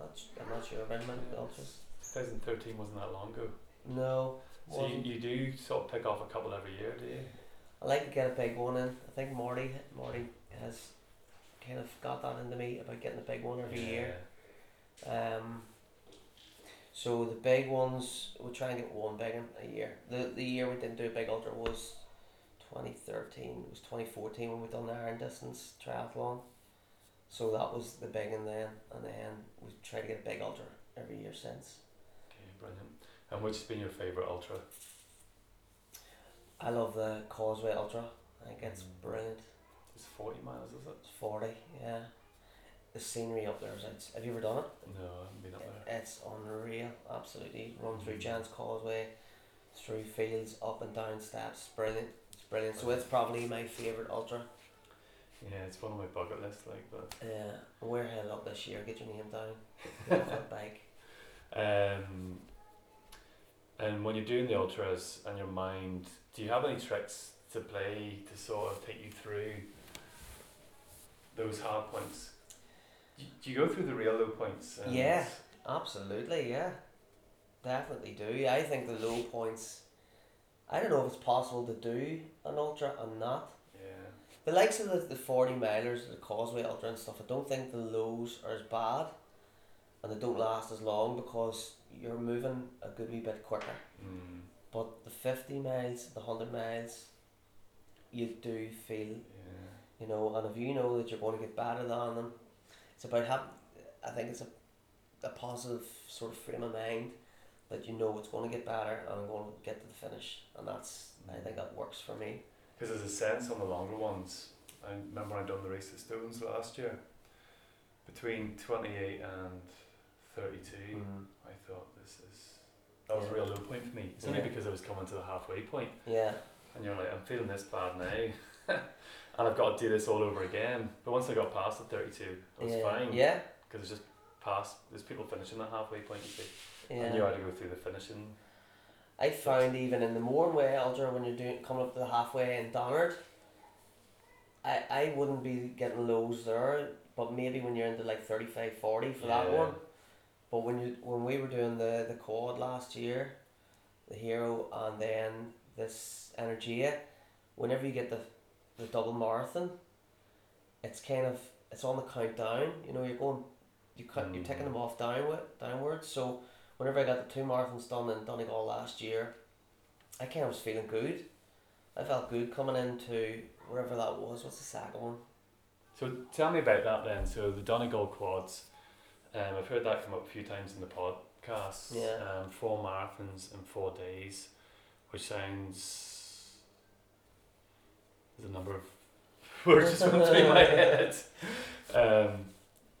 I'm not, I'm not sure how many ultras. twenty thirteen wasn't that long ago. No. So you, you do sort of pick off a couple every year, do you? I like to get a big one in. I think Marty Marty has kind of got that into me about getting a big one every yeah. year. Um. So the big ones, we we'll try and get one big one a year. The the year we didn't do a big ultra was twenty thirteen. It was twenty fourteen when we done the Iron Distance triathlon. So that was the big one then, and then we try to get a big ultra every year since. Okay, brilliant. And which has been your favourite ultra? I love the Causeway Ultra. I think it's mm. brilliant. It's forty miles, is it? It's forty, yeah. The scenery up there is it's, have you ever done it? No, I haven't been up there. It's unreal, absolutely. Run mm-hmm. through Giant's Causeway, through fields, up and down steps. Brilliant. It's brilliant. So it's probably my favourite ultra. Yeah, it's one of my bucket lists, like, but yeah, we're headed up this year, get your name down. Get off that bike. Um and when you're doing the ultras and your mind, do you have any tricks to play to sort of take you through those hard points? Do you go through the real low points? And yeah, absolutely, yeah. Definitely do. Yeah, I think the low points, I don't know if it's possible to do an ultra or not. Yeah. The likes of the, the forty milers, the Causeway Ultra and stuff, I don't think the lows are as bad and they don't last as long because you're moving a good wee bit quicker. Mm. But the fifty miles, the one hundred miles, you do feel, yeah. you know, and if you know that you're going to get better than them, it's about having, I think it's a, a positive sort of frame of mind that you know it's going to get better and I'm going to get to the finish, and that's, mm. I think that works for me. Because there's a sense on the longer ones. I remember I done the race at Stones last year, between twenty-eight and thirty-two, mm-hmm. I thought this is, that was yeah. a real low point for me. It's yeah. only because I was coming to the halfway point. Yeah. And you're like, I'm feeling this bad now. And I've got to do this all over again. But once I got past the thirty-two, I was yeah. fine. Yeah. Because it's just past, there's people finishing the halfway point, you see. Yeah. And you had to go through the finishing. I found even in the Mourne Way Ultra, when you're doing coming up to the halfway in Donard, I, I wouldn't be getting lows there, but maybe when you're into like thirty-five, forty for yeah. that one. But when you when we were doing the, the quad last year, the Hero and then this Energia, whenever you get the the double marathon, it's kind of it's on the countdown. You know, you're going, you cut, mm-hmm. you're taking them off downward, downwards. So whenever I got the two marathons done in Donegal last year, I kind of was feeling good. I felt good coming into wherever that was. What's the second one? So tell me about that then. So the Donegal Quads, um, I've heard that come up a few times in the podcast. Yeah. Um, four marathons in four days, which sounds. There's a number of words just went through my head, um,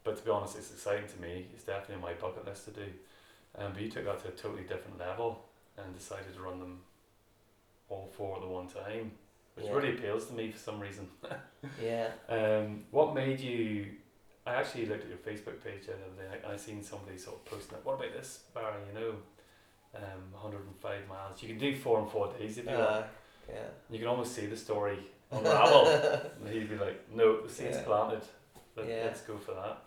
but to be honest, it's exciting to me. It's definitely on my bucket list to do. Um, but you took that to a totally different level and decided to run them all four at the one time, which yeah. really appeals to me for some reason. yeah. Um, what made you? I actually looked at your Facebook page the other day. I, I seen somebody sort of posting it. What about this, Barry? You know, um, one hundred five miles. You can do four in four days if you uh, want. Yeah. You can almost see the story. Unravel. And he'd be like, no, the seed's yeah. planted. Let, yeah. Let's go for that.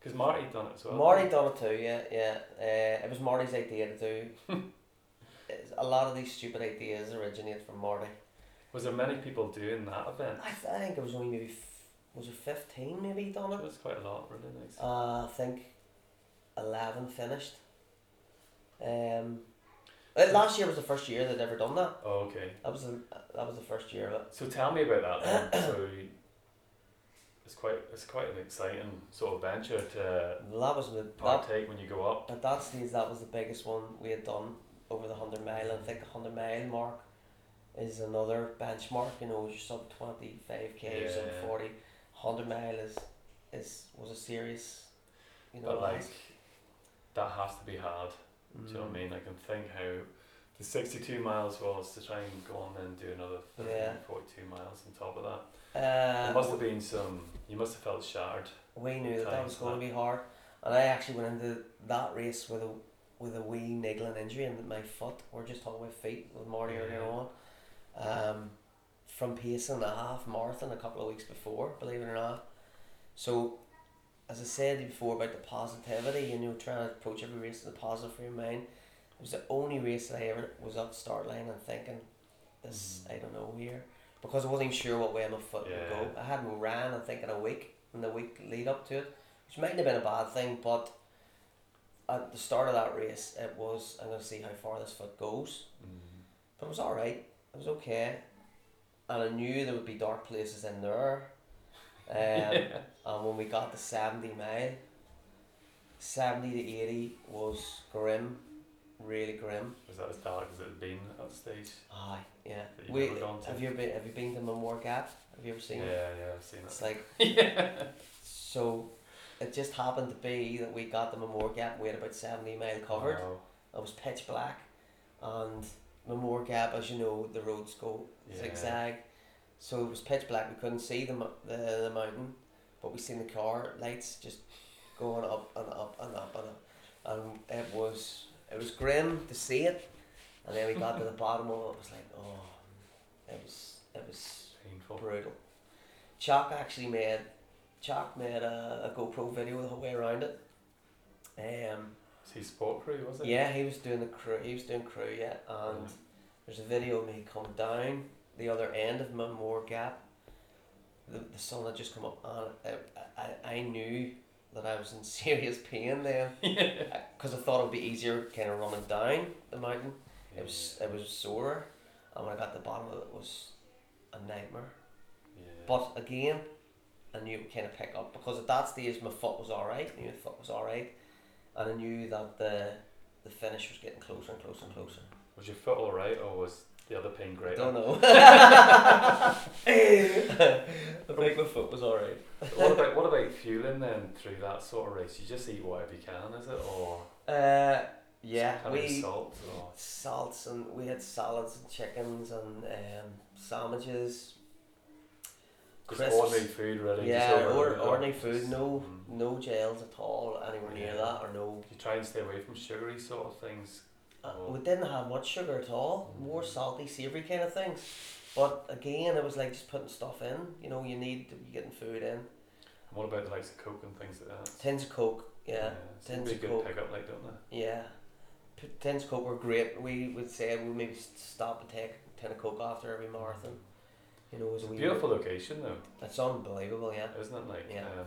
Because Marty done it as well. Marty done it too, yeah, yeah. Uh, it was Marty's idea to do. A lot of these stupid ideas originate from Marty. Was there many people doing that event? I, th- I think it was only maybe, f- was there fifteen maybe done it? It was quite a lot, really nice. Uh, I think eleven finished. Um. Last year was the first year they'd ever done that. Oh, okay. That was the, that was the first year of it. So tell me about that then. So it's quite it's quite an exciting sort of venture to well, that was the, partake that, when you go up. At that stage, that was the biggest one we had done over the one hundred mile. And I think the one hundred mile mark is another benchmark. You know, you're sub twenty-five k, yeah. you're sub forty. one hundred mile is, is, was a serious, you know. But like, last. That has to be hard. Do you know what I mean? I can think how the sixty-two miles was to try and go on and do another thirty, yeah. forty-two miles on top of that. Uh, it must have been some, you must have felt shattered. We knew that that was going to be hard. And I actually went into that race with a with a wee niggling injury in my foot. We're just talking about feet with Marty yeah. earlier on. Um, from pacing a half marathon a couple of weeks before, believe it or not. So as I said before about the positivity, you know, trying to approach every race with a positive frame of mind. It was the only race that I ever was at the start line and thinking, as I don't know where, because I wasn't even sure what way my foot yeah. would go. I hadn't ran, I think, in a week, in the week lead up to it, which mightn't have been a bad thing, but at the start of that race, it was, I'm going to see how far this foot goes. Mm. But it was alright, it was okay. And I knew there would be dark places in there. Um, yeah. And when we got to seventy mile, seventy to eighty was grim, really grim. Was that as dark as it had been at the stage? Aye, yeah. We, have you been? Have you been to Mourne Gap? Have you ever seen yeah, it? Yeah, yeah, I've seen it. It's like yeah. So, it just happened to be that we got to Mourne Gap. We had about seventy mile covered. Wow. It was pitch black, and Mourne Gap, as you know, the roads go yeah. zigzag. So it was pitch black. We couldn't see the the, the mountain, but we seen the car lights just going up and up and up and up, and it was it was grim to see it. And then we got to the bottom of it. It was like, oh, it was it was painful, brutal. Chuck actually made Chuck made a, a GoPro video the whole way around it. Um, was he sport crew, was it? Yeah, he was doing the crew. He was doing crew, yeah. And yeah. there's a video of me coming down the other end of my Mourne Gap. The the sun had just come up, and I I, I knew that I was in serious pain then, because yeah. I thought it would be easier kind of running down the mountain. Yeah. It was it was sore, and when I got to the bottom of it, it was a nightmare. Yeah. But again, I knew it would kind of pick up, because at that stage my foot was alright, I knew my foot was alright, and I knew that the the finish was getting closer and closer and closer. Was your foot alright, or was the other pain greater? I don't know. I think my foot was alright. What about what about fueling then through that sort of race? You just eat whatever you can, is it? Or uh yeah, kind we of salt or? salts, and we had salads and chickens and um, sandwiches. Just ordinary food, really. Yeah, or, ordinary food. No, mm. no gels at all anywhere yeah. near that, or no. You try and stay away from sugary sort of things. Uh, we didn't have much sugar at all. Mm. More salty, savoury kind of things. But again, it was like just putting stuff in. You know, you need to be getting food in. What about the likes of Coke and things like that? Tins of Coke, yeah. yeah tins of good Coke. Pick up, like, don't they? Yeah, P- tins of Coke were great. We would say we maybe stop and take a tin of Coke after every marathon. You know, it was it's a beautiful bit. location though. It's unbelievable, yeah. Isn't it? Like, yeah. Um,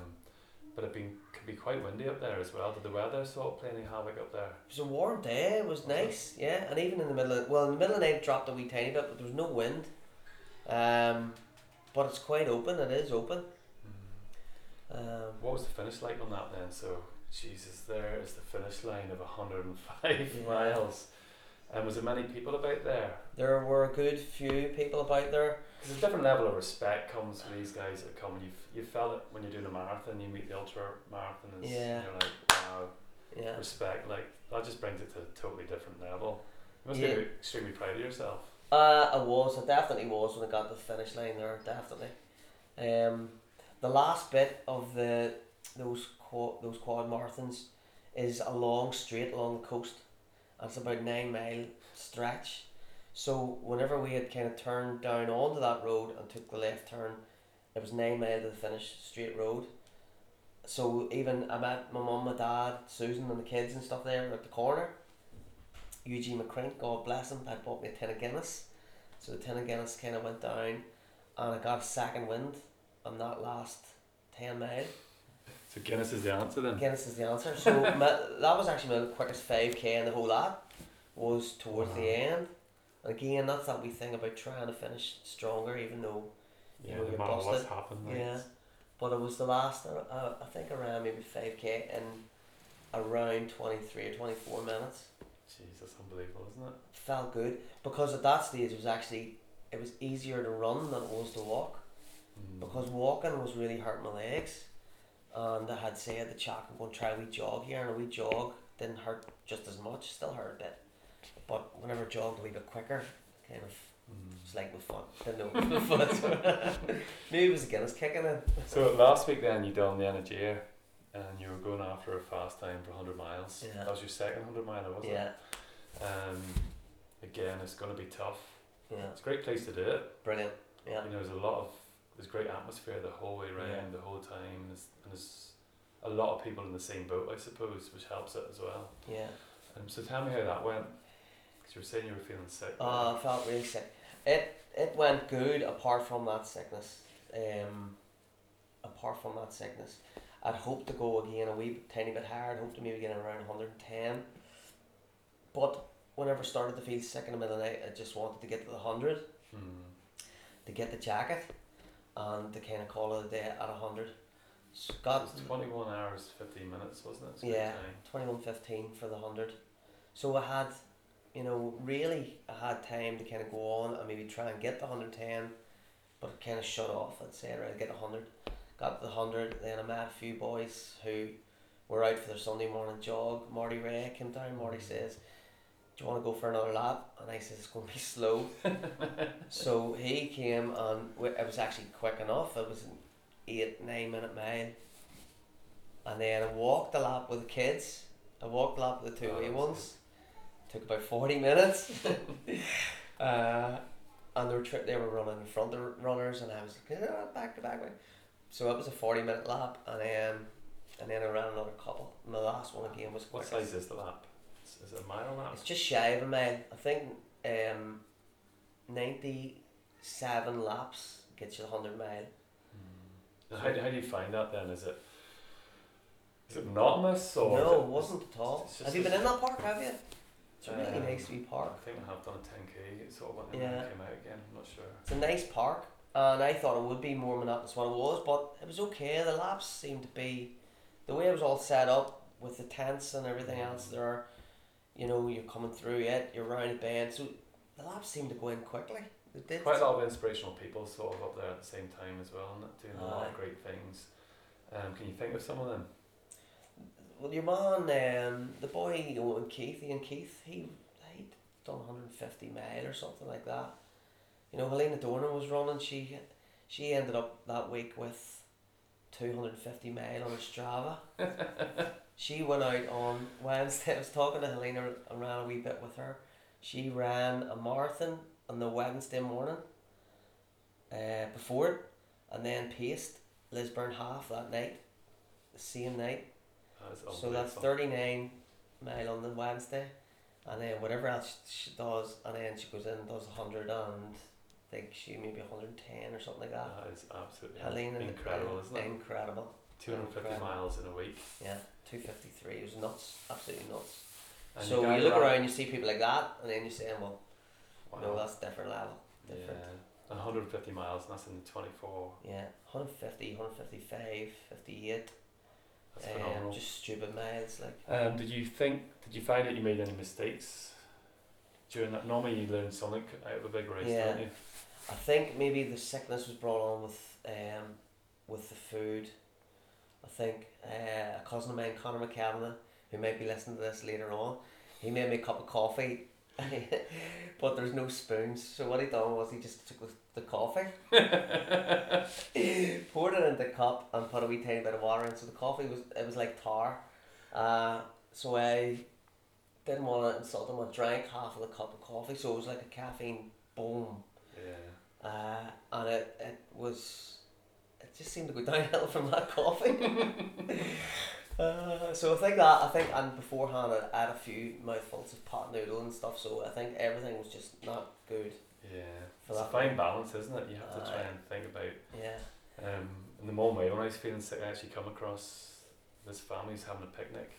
but it been could be quite windy up there as well. Did the weather sort of play any havoc up there? It was a warm day. It was, was nice, it? yeah. And even in the middle of well, in the middle of the night it dropped a wee tiny bit, but there was no wind. Um, but it's quite open. It is open. Mm. Um, what was the finish like on that then? So, Jesus, there is the finish line of a hundred and five yeah. miles. And was there many people about there? There were a good few people about there. There's a different level of respect comes for these guys that come. You've, you felt it when you're doing a marathon, you meet the ultra marathoners, yeah. you're like, wow, yeah. respect. Like, that just brings it to a totally different level. You must yeah. be extremely proud of yourself. Uh, I was, I definitely was when I got to the finish line there, definitely. Um, the last bit of the those quad, those quad marathons is a long straight along the coast. It's about a nine mile stretch. So whenever we had kind of turned down onto that road and took the left turn, it was nine mile to the finish, straight road. So even I met my mum, my dad, Susan and the kids and stuff there at the corner. Eugene McCrink, God bless him, had bought me a tin of Guinness. So the tin of Guinness kind of went down, and I got a second wind on that last ten mile. So Guinness is the answer then? Guinness is the answer. So my, that was actually my quickest five K in the whole lot, was towards wow. the end. And again, that's that wee thing about trying to finish stronger, even though you yeah, know, you're busted. What's happened, like. Yeah, but it was the last, uh, I think I ran maybe five K in around twenty-three or twenty-four minutes. Jeez, that's unbelievable, isn't it? Felt good, because at that stage it was actually, it was easier to run than it was to walk. Mm. Because walking was really hurting my legs. And I had said the Chuck, I'm going to try a wee jog here, and a wee jog didn't hurt just as much, still hurt a bit. But whenever I jogged a wee bit quicker, kind of, mm. it's like my foot, didn't know it was my foot. Maybe it was the Guinness kicking in. So last week then you done the Energia, and you were going after a fast time for one hundred miles. Yeah. That was your second one hundred miler, wasn't yeah. it? Yeah. Um, again, it's going to be tough. Yeah. It's a great place to do it. Brilliant, yeah. You know, there's a lot of There's great atmosphere the whole way around, yeah. the whole time, there's, and there's a lot of people in the same boat, I suppose, which helps it as well. Yeah. Um, so tell me how that went, because you were saying you were feeling sick. Oh, uh, I felt really sick. It it went good apart from that sickness. Um, apart from that sickness, I'd hoped to go again a wee tiny bit higher. I'd hoped to maybe get around one hundred and ten. But whenever I started to feel sick in the middle of the night, I just wanted to get to the one hundred, mm. to get the jacket, and to kind of call it a day at one hundred. So got it was twenty-one hours, fifteen minutes, wasn't it? So yeah, twenty-one fifteen for the one hundred. So I had, you know, really I had time to kind of go on and maybe try and get the one hundred ten, but kind of shut off. I'd say I'd rather get the one hundred. Got to the one hundred, then I met a few boys who were out for their Sunday morning jog. Marty Ray came down. Marty says, do you want to go for another lap? And I said, it's going to be slow. So he came, and it was actually quick enough. It was an eight, nine minute mile. And then I walked a lap with the kids. I walked a lap with the two wee ones. Took about forty minutes. uh, and they were, tri- they were running in front of the runners, and I was like, oh, back to back. So it was a forty minute lap, and then, and then I ran another couple. And the last one again was quick. What size is the lap? Is it a mile lap? It's just shy of a mile. I think um, ninety-seven laps gets you one hundred mile. Mm. So how, how do you find that then? Is it is it monotonous? Or no, it, it wasn't at all. It's just, have you been in that park, have you? It's a really um, nice wee park. I think I have done a ten K, it sort of went in yeah. and came out again, I'm not sure. It's a nice park, and I thought it would be more monotonous than it was, but it was okay. The laps seemed to be, the way it was all set up, with the tents and everything else there, you know, you're coming through it, you're round a bend, so the laps seem to go in quickly. It did. Quite a lot of inspirational people sort of up there at the same time as well, doing a Aye. lot of great things. Um, can you think of some of them? Well, your man, um, the boy, you know, Keith, Ian Keith, he, he'd done one hundred fifty mile or something like that. You know, Helena Dornan was running, she, she ended up that week with two hundred fifty mile on her Strava. She went out on Wednesday. I was talking to Helena and ran a wee bit with her. She ran a marathon on the Wednesday morning uh, before it, and then paced Lisburn half that night, the same night. That so that's thirty-nine mile on the Wednesday, and then whatever else she does, and then she goes in and does one hundred, and I think she maybe one hundred ten or something like that. That is absolutely Helena incredible, isn't it? Incredible. two hundred fifty incredible. Miles in a week. Yeah. two fifty-three, it was nuts, absolutely nuts. And so you, you look around, you see people like that, and then you're saying, well, wow. no, that's different level. Different. Yeah, one hundred fifty miles, and that's in the twenty-four. Yeah, one fifty, one fifty-five, fifty-eight. That's um, phenomenal. Just stupid miles. Like. Um, did you think, did you find that you made any mistakes during that? Normally you learn something out of a big race, yeah. don't you? I think maybe the sickness was brought on with, um, with the food. I think uh, a cousin of mine, Conor McMullen, who might be listening to this later on, he made me a cup of coffee, but there's no spoons. So what he done was he just took the coffee, poured it into a cup, and put a wee tiny bit of water in. So the coffee was it was like tar. Uh, so I didn't want to insult him. I drank half of the cup of coffee, so it was like a caffeine boom. Yeah. Uh, and it it was. It just seemed to go downhill from that coffee. uh, so I think that I think and beforehand I had a few mouthfuls of pot noodle and stuff. So I think everything was just not good. Yeah, it's a fine balance, isn't it? You have to uh, try and think about. Yeah. Um, in the Mourne Way, when I was feeling sick, I actually come across this family's having a picnic,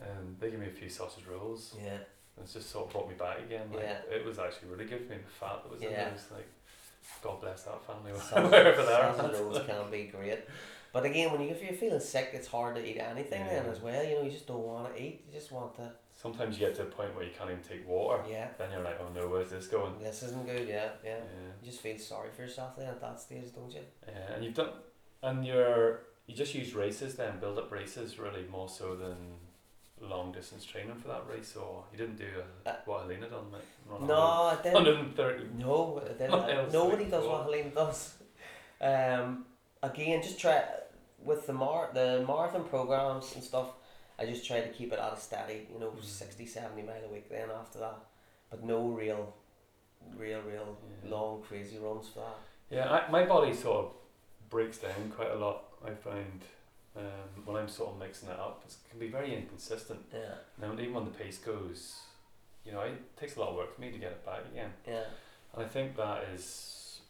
and they gave me a few sausage rolls. Yeah. And it's just sort of brought me back again. Like, yeah. It was actually really good for me. The fat that was yeah. in there was like. God bless that family. Sausage rolls can be great, but again, when you if you're feeling sick, it's hard to eat anything yeah. then as well. You know, you just don't want to eat. You just want to. Sometimes you get to a point where you can't even take water. Yeah. Then you're like, oh no, where's this going? This isn't good. Yeah, yeah. yeah. You just feel sorry for yourself then at that stage, don't you? Yeah, and you've done, and you're you just use races then build up races really more so than long distance training for that race, or you didn't do a, uh, what Helena done like, no I didn't one hundred thirty no I didn't nobody does what Helena does. Um, again, just try with the mar the marathon programs and stuff, I just tried to keep it at a steady, you know, mm. sixty seventy mile a week then after that, but no real real real yeah. long crazy runs for that. Yeah, I, my body sort of breaks down quite a lot, I find. Um, when I'm sort of mixing it up, it can be very inconsistent. Yeah. Now even when the pace goes, you know, it takes a lot of work for me to get it back again. Yeah. I think that is,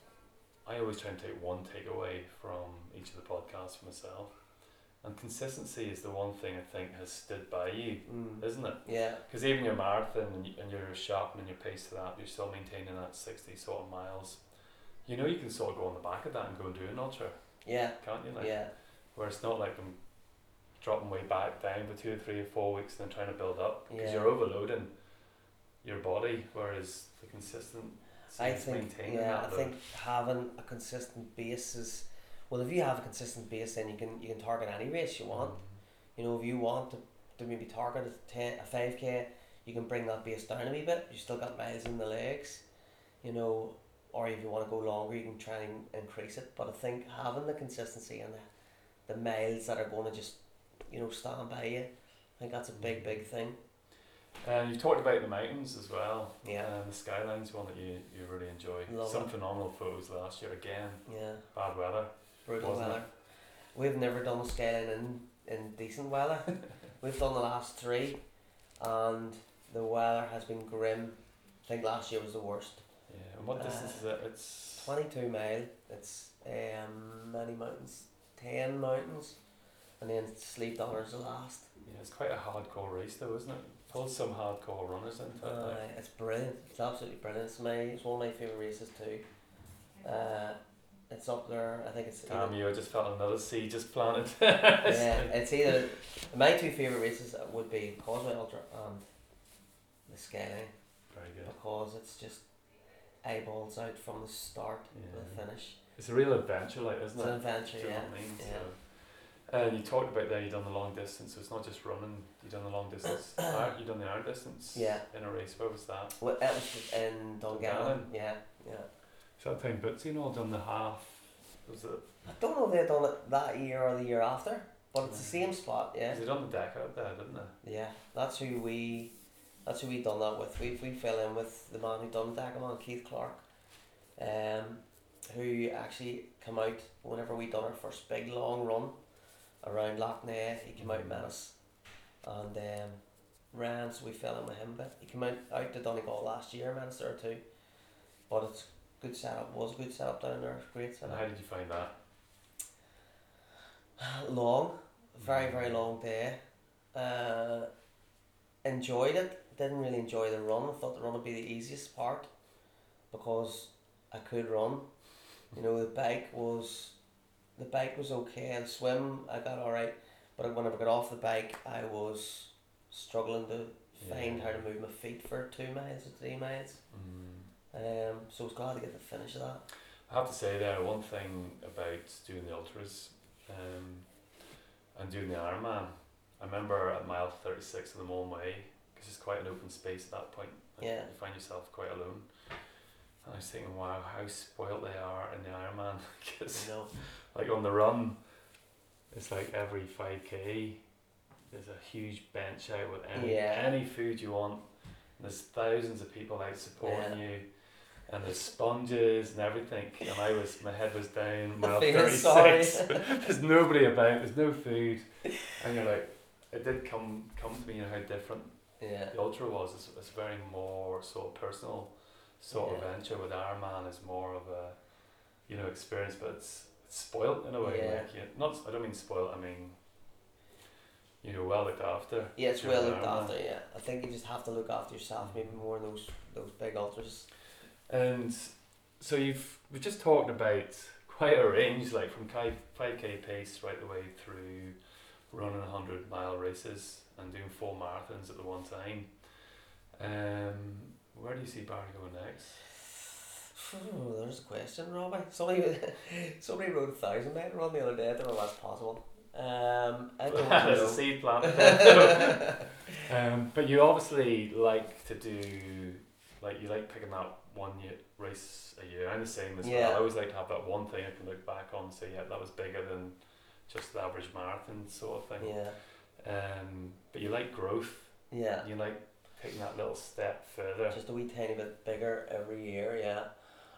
I always try and take one takeaway from each of the podcasts for myself. And consistency is the one thing I think has stood by you, mm. isn't it? Yeah. Because even your marathon and you're sharpening your pace to that, you're still maintaining that sixty sort of miles. You know you can sort of go on the back of that and go and do an ultra. Yeah. Can't you? Like, yeah. Where it's not like I'm dropping way back down for two or three or four weeks and then trying to build up. Because yeah. you're overloading your body, whereas the consistent... I think, yeah, I load. think having a consistent base is... Well, if you have a consistent base, then you can you can target any race you want. Mm-hmm. You know, if you want to, to maybe target a ten, a five k, you can bring that base down a wee bit. You still got miles in the legs, you know. Or if you want to go longer, you can try and increase it. But I think having the consistency and the, the miles that are going to just, you know, stand by you, I think that's a big big thing. And um, you talked about the mountains as well. Yeah. Um, the skyline's one that you, you really enjoy. Love Some it. phenomenal photos last year again. Yeah. Bad weather. Brutal weather. It? We've never done scaling in, in decent weather. We've done the last three and the weather has been grim. I think last year was the worst. Yeah, and what uh, distance is it? It's twenty-two mile. It's um many mountains. Ten mountains. And then Sleep Donner's the last. Yeah, it's quite a hardcore race though, isn't it? It pulls some hardcore runners into uh, it. Like. It's brilliant. It's absolutely brilliant. It's my it's one of my favourite races too. Uh It's up there, I think it's... Damn you, I just felt another seed just planted. Yeah, it's either... My two favourite races would be Causeway Ultra and the Skyline. Very good. Because it's just eyeballs out from the start yeah. to the finish. It's a real adventure, like, isn't it's it? It's an adventure, Do you yeah. know what I mean? yeah. So, and you talked about there, you've done the long distance, so it's not just running, you've done the long distance. You've done the iron distance yeah. in a race. Where was that? Well, that was in Donegal. Yeah, yeah. So that time Bootsy and all done the half, was it? I don't know if they'd done it that year or the year after, but it's the same spot, yeah. They done the deck out there, didn't they? Yeah, that's who we, that's who we done that with. We we fell in with the man who done the deck, man, Keith Clark, um, who actually came out whenever we done our first big long run around Loch Ness. He came out in Manus, and um, ran. So we fell in with him, but he came out out to Donegal last year, Manus there too, but it's. Good setup, was a good setup down there, great setup. And how did you find that? Long, very very long day. Uh, enjoyed it, didn't really enjoy the run. I thought the run would be the easiest part because I could run. You know, the bike was, the bike was okay, and swim I got alright, but whenever I got off the bike I was struggling to find yeah. how to move my feet for two miles or three miles. Mm. Um, so it's glad to get the finish of that. I have to say there, one thing about doing the ultras um, and doing the Ironman, I remember at mile thirty-six in the Mourne Way, because it's quite an open space at that point, yeah. you find yourself quite alone, and I was thinking, wow, how spoiled they are in the Ironman, because you know, like on the run, it's like every five k there's a huge bench out with any, yeah. any food you want, and there's thousands of people out supporting yeah. you. And the sponges and everything, and I was, my head was down, mile thirty-six, there's nobody about, there's no food, and you're like, it did come come to me, you know, how different yeah. the ultra was. It's, it's very more sort of personal sort yeah. of venture, with Ironman is more of a, you know, experience, but it's, it's spoilt in a way, yeah. like, you, not, I don't mean spoilt, I mean, you know, well looked after. Yeah, it's well looked after, yeah. I think you just have to look after yourself, maybe more in those, those big ultras. And so you've we've just talked about quite a range, like from five k pace right the way through running a hundred mile races and doing four marathons at the one time. Um, where do you see Barry going next? Oh, there's a question, Robbie. Somebody somebody wrote a thousand mile run the other day. I don't know if that's possible. Um, I don't know. There's a seed planted. um, but you obviously like to do, like you like picking up one year, race a year. I'm the same as yeah. well. I always like to have that one thing I can look back on and say, yeah, that was bigger than just the average marathon sort of thing. Yeah. Um, but you like growth. Yeah. You like taking that little step further. Just a wee tiny bit bigger every year, yeah.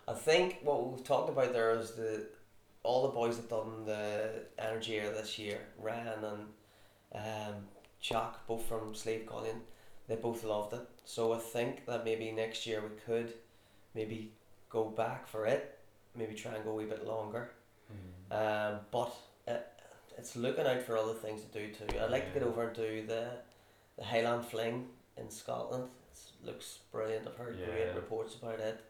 I think what we've talked about there is the all the boys that done the Energia this year, Ryan and um, Chuck, both from Sleep Colin, they both loved it. So I think that maybe next year we could maybe go back for it, maybe try and go a wee bit longer. Mm. Um, but it, it's looking out for other things to do too. I'd like yeah. to get over and do the the Highland Fling in Scotland. It looks brilliant. I've heard yeah. great reports about it.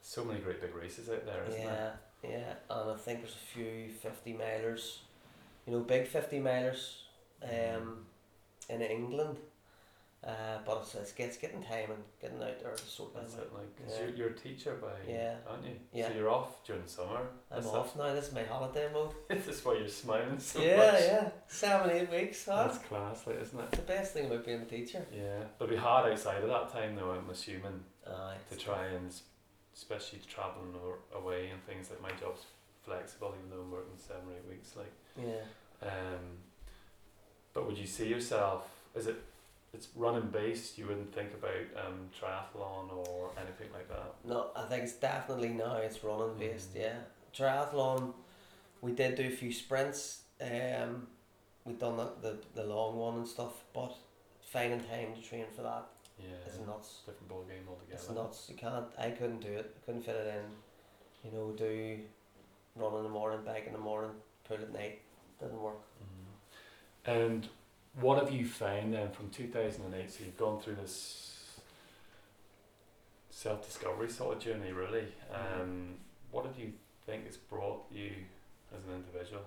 So many great big races out there, isn't yeah, there? Yeah, yeah. And I think there's a few fifty milers, you know, big fifty milers um, in England. Uh, but it's, it's, it's getting time and getting out there to sort that out. It, like, yeah. you're, you're a teacher by, yeah. aren't you? Yeah. So you're off during summer. I'm That's off that. now, this is my holiday mode. This is why you're smiling so yeah, much. Yeah, yeah, seven, eight weeks. Huh? That's class, like, isn't it? It's the best thing about being a teacher. Yeah, it'll be hard outside of that time though, I'm assuming, uh, to try and, especially travelling or away and things. Like, my job's flexible even though I'm working seven or eight weeks. Like, yeah. Um, but would you see yourself, is it, it's running based, you wouldn't think about um, triathlon or anything like that? No, I think it's definitely now it's running based, mm. yeah. Triathlon, we did do a few sprints, um, we've done the, the, the long one and stuff, but finding time to train for that yeah, is nuts. Different ball game altogether. It's nuts, you can't, I couldn't do it, I couldn't fit it in. You know, do run in the morning, bike in the morning, pool at night, doesn't work. Mm. And what have you found then from two thousand eight? So you've gone through this self-discovery sort of journey, really. Um, mm-hmm. What did you think it's brought you as an individual?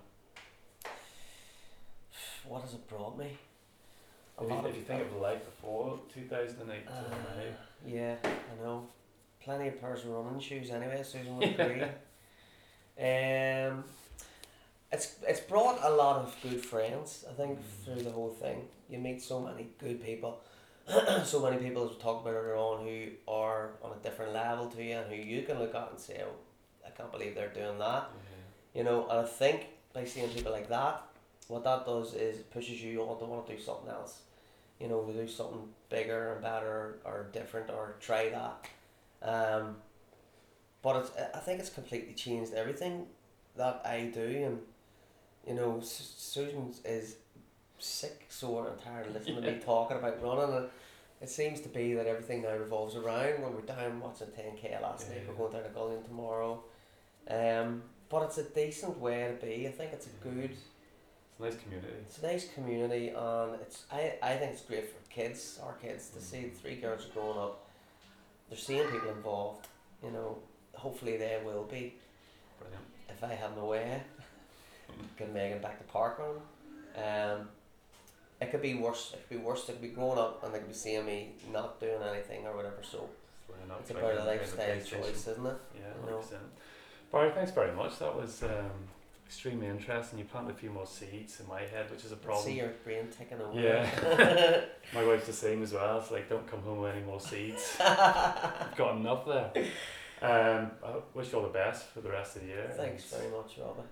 What has it brought me? A if, lot you, of, if you think of life before two thousand eight, uh, yeah, I know. Plenty of pairs of running shoes, anyway. Susan would agree. um. It's it's brought a lot of good friends, I think, mm. through the whole thing. You meet so many good people, so many people, as we talked about earlier on, who are on a different level to you and who you can look at and say, oh, I can't believe they're doing that. Mm-hmm. You know, and I think by seeing people like that, what that does is it pushes you on to want to do something else. You know, to do something bigger and better or different or try that. Um, but it's, I think it's completely changed everything that I do. And you know, Susan is sick, sore and tired of listening yeah. to me talking about running, and it seems to be that everything now revolves around when we're down watching ten K last yeah. night, we're going down to Gullion tomorrow. Um, but it's a decent way to be. I think it's a good... It's a nice community. It's a nice community, and it's I, I think it's great for kids, our kids, to mm. see the three girls growing up. They're seeing people involved, you know, hopefully they will be. Brilliant. If I had my way, get Megan back to park run. Um, it could be worse. It could be worse. They could be growing up and they could be seeing me not doing anything or whatever. So it's about a lifestyle choice, isn't it? Yeah, one hundred percent. Barry, thanks very much. That was um, extremely interesting. You planted a few more seeds in my head, which is a problem. I see your brain ticking over. Yeah, my wife's the same as well. It's like, don't come home with any more seeds. I've got enough there. Um, I wish you all the best for the rest of the year. Thanks very much, Robbie.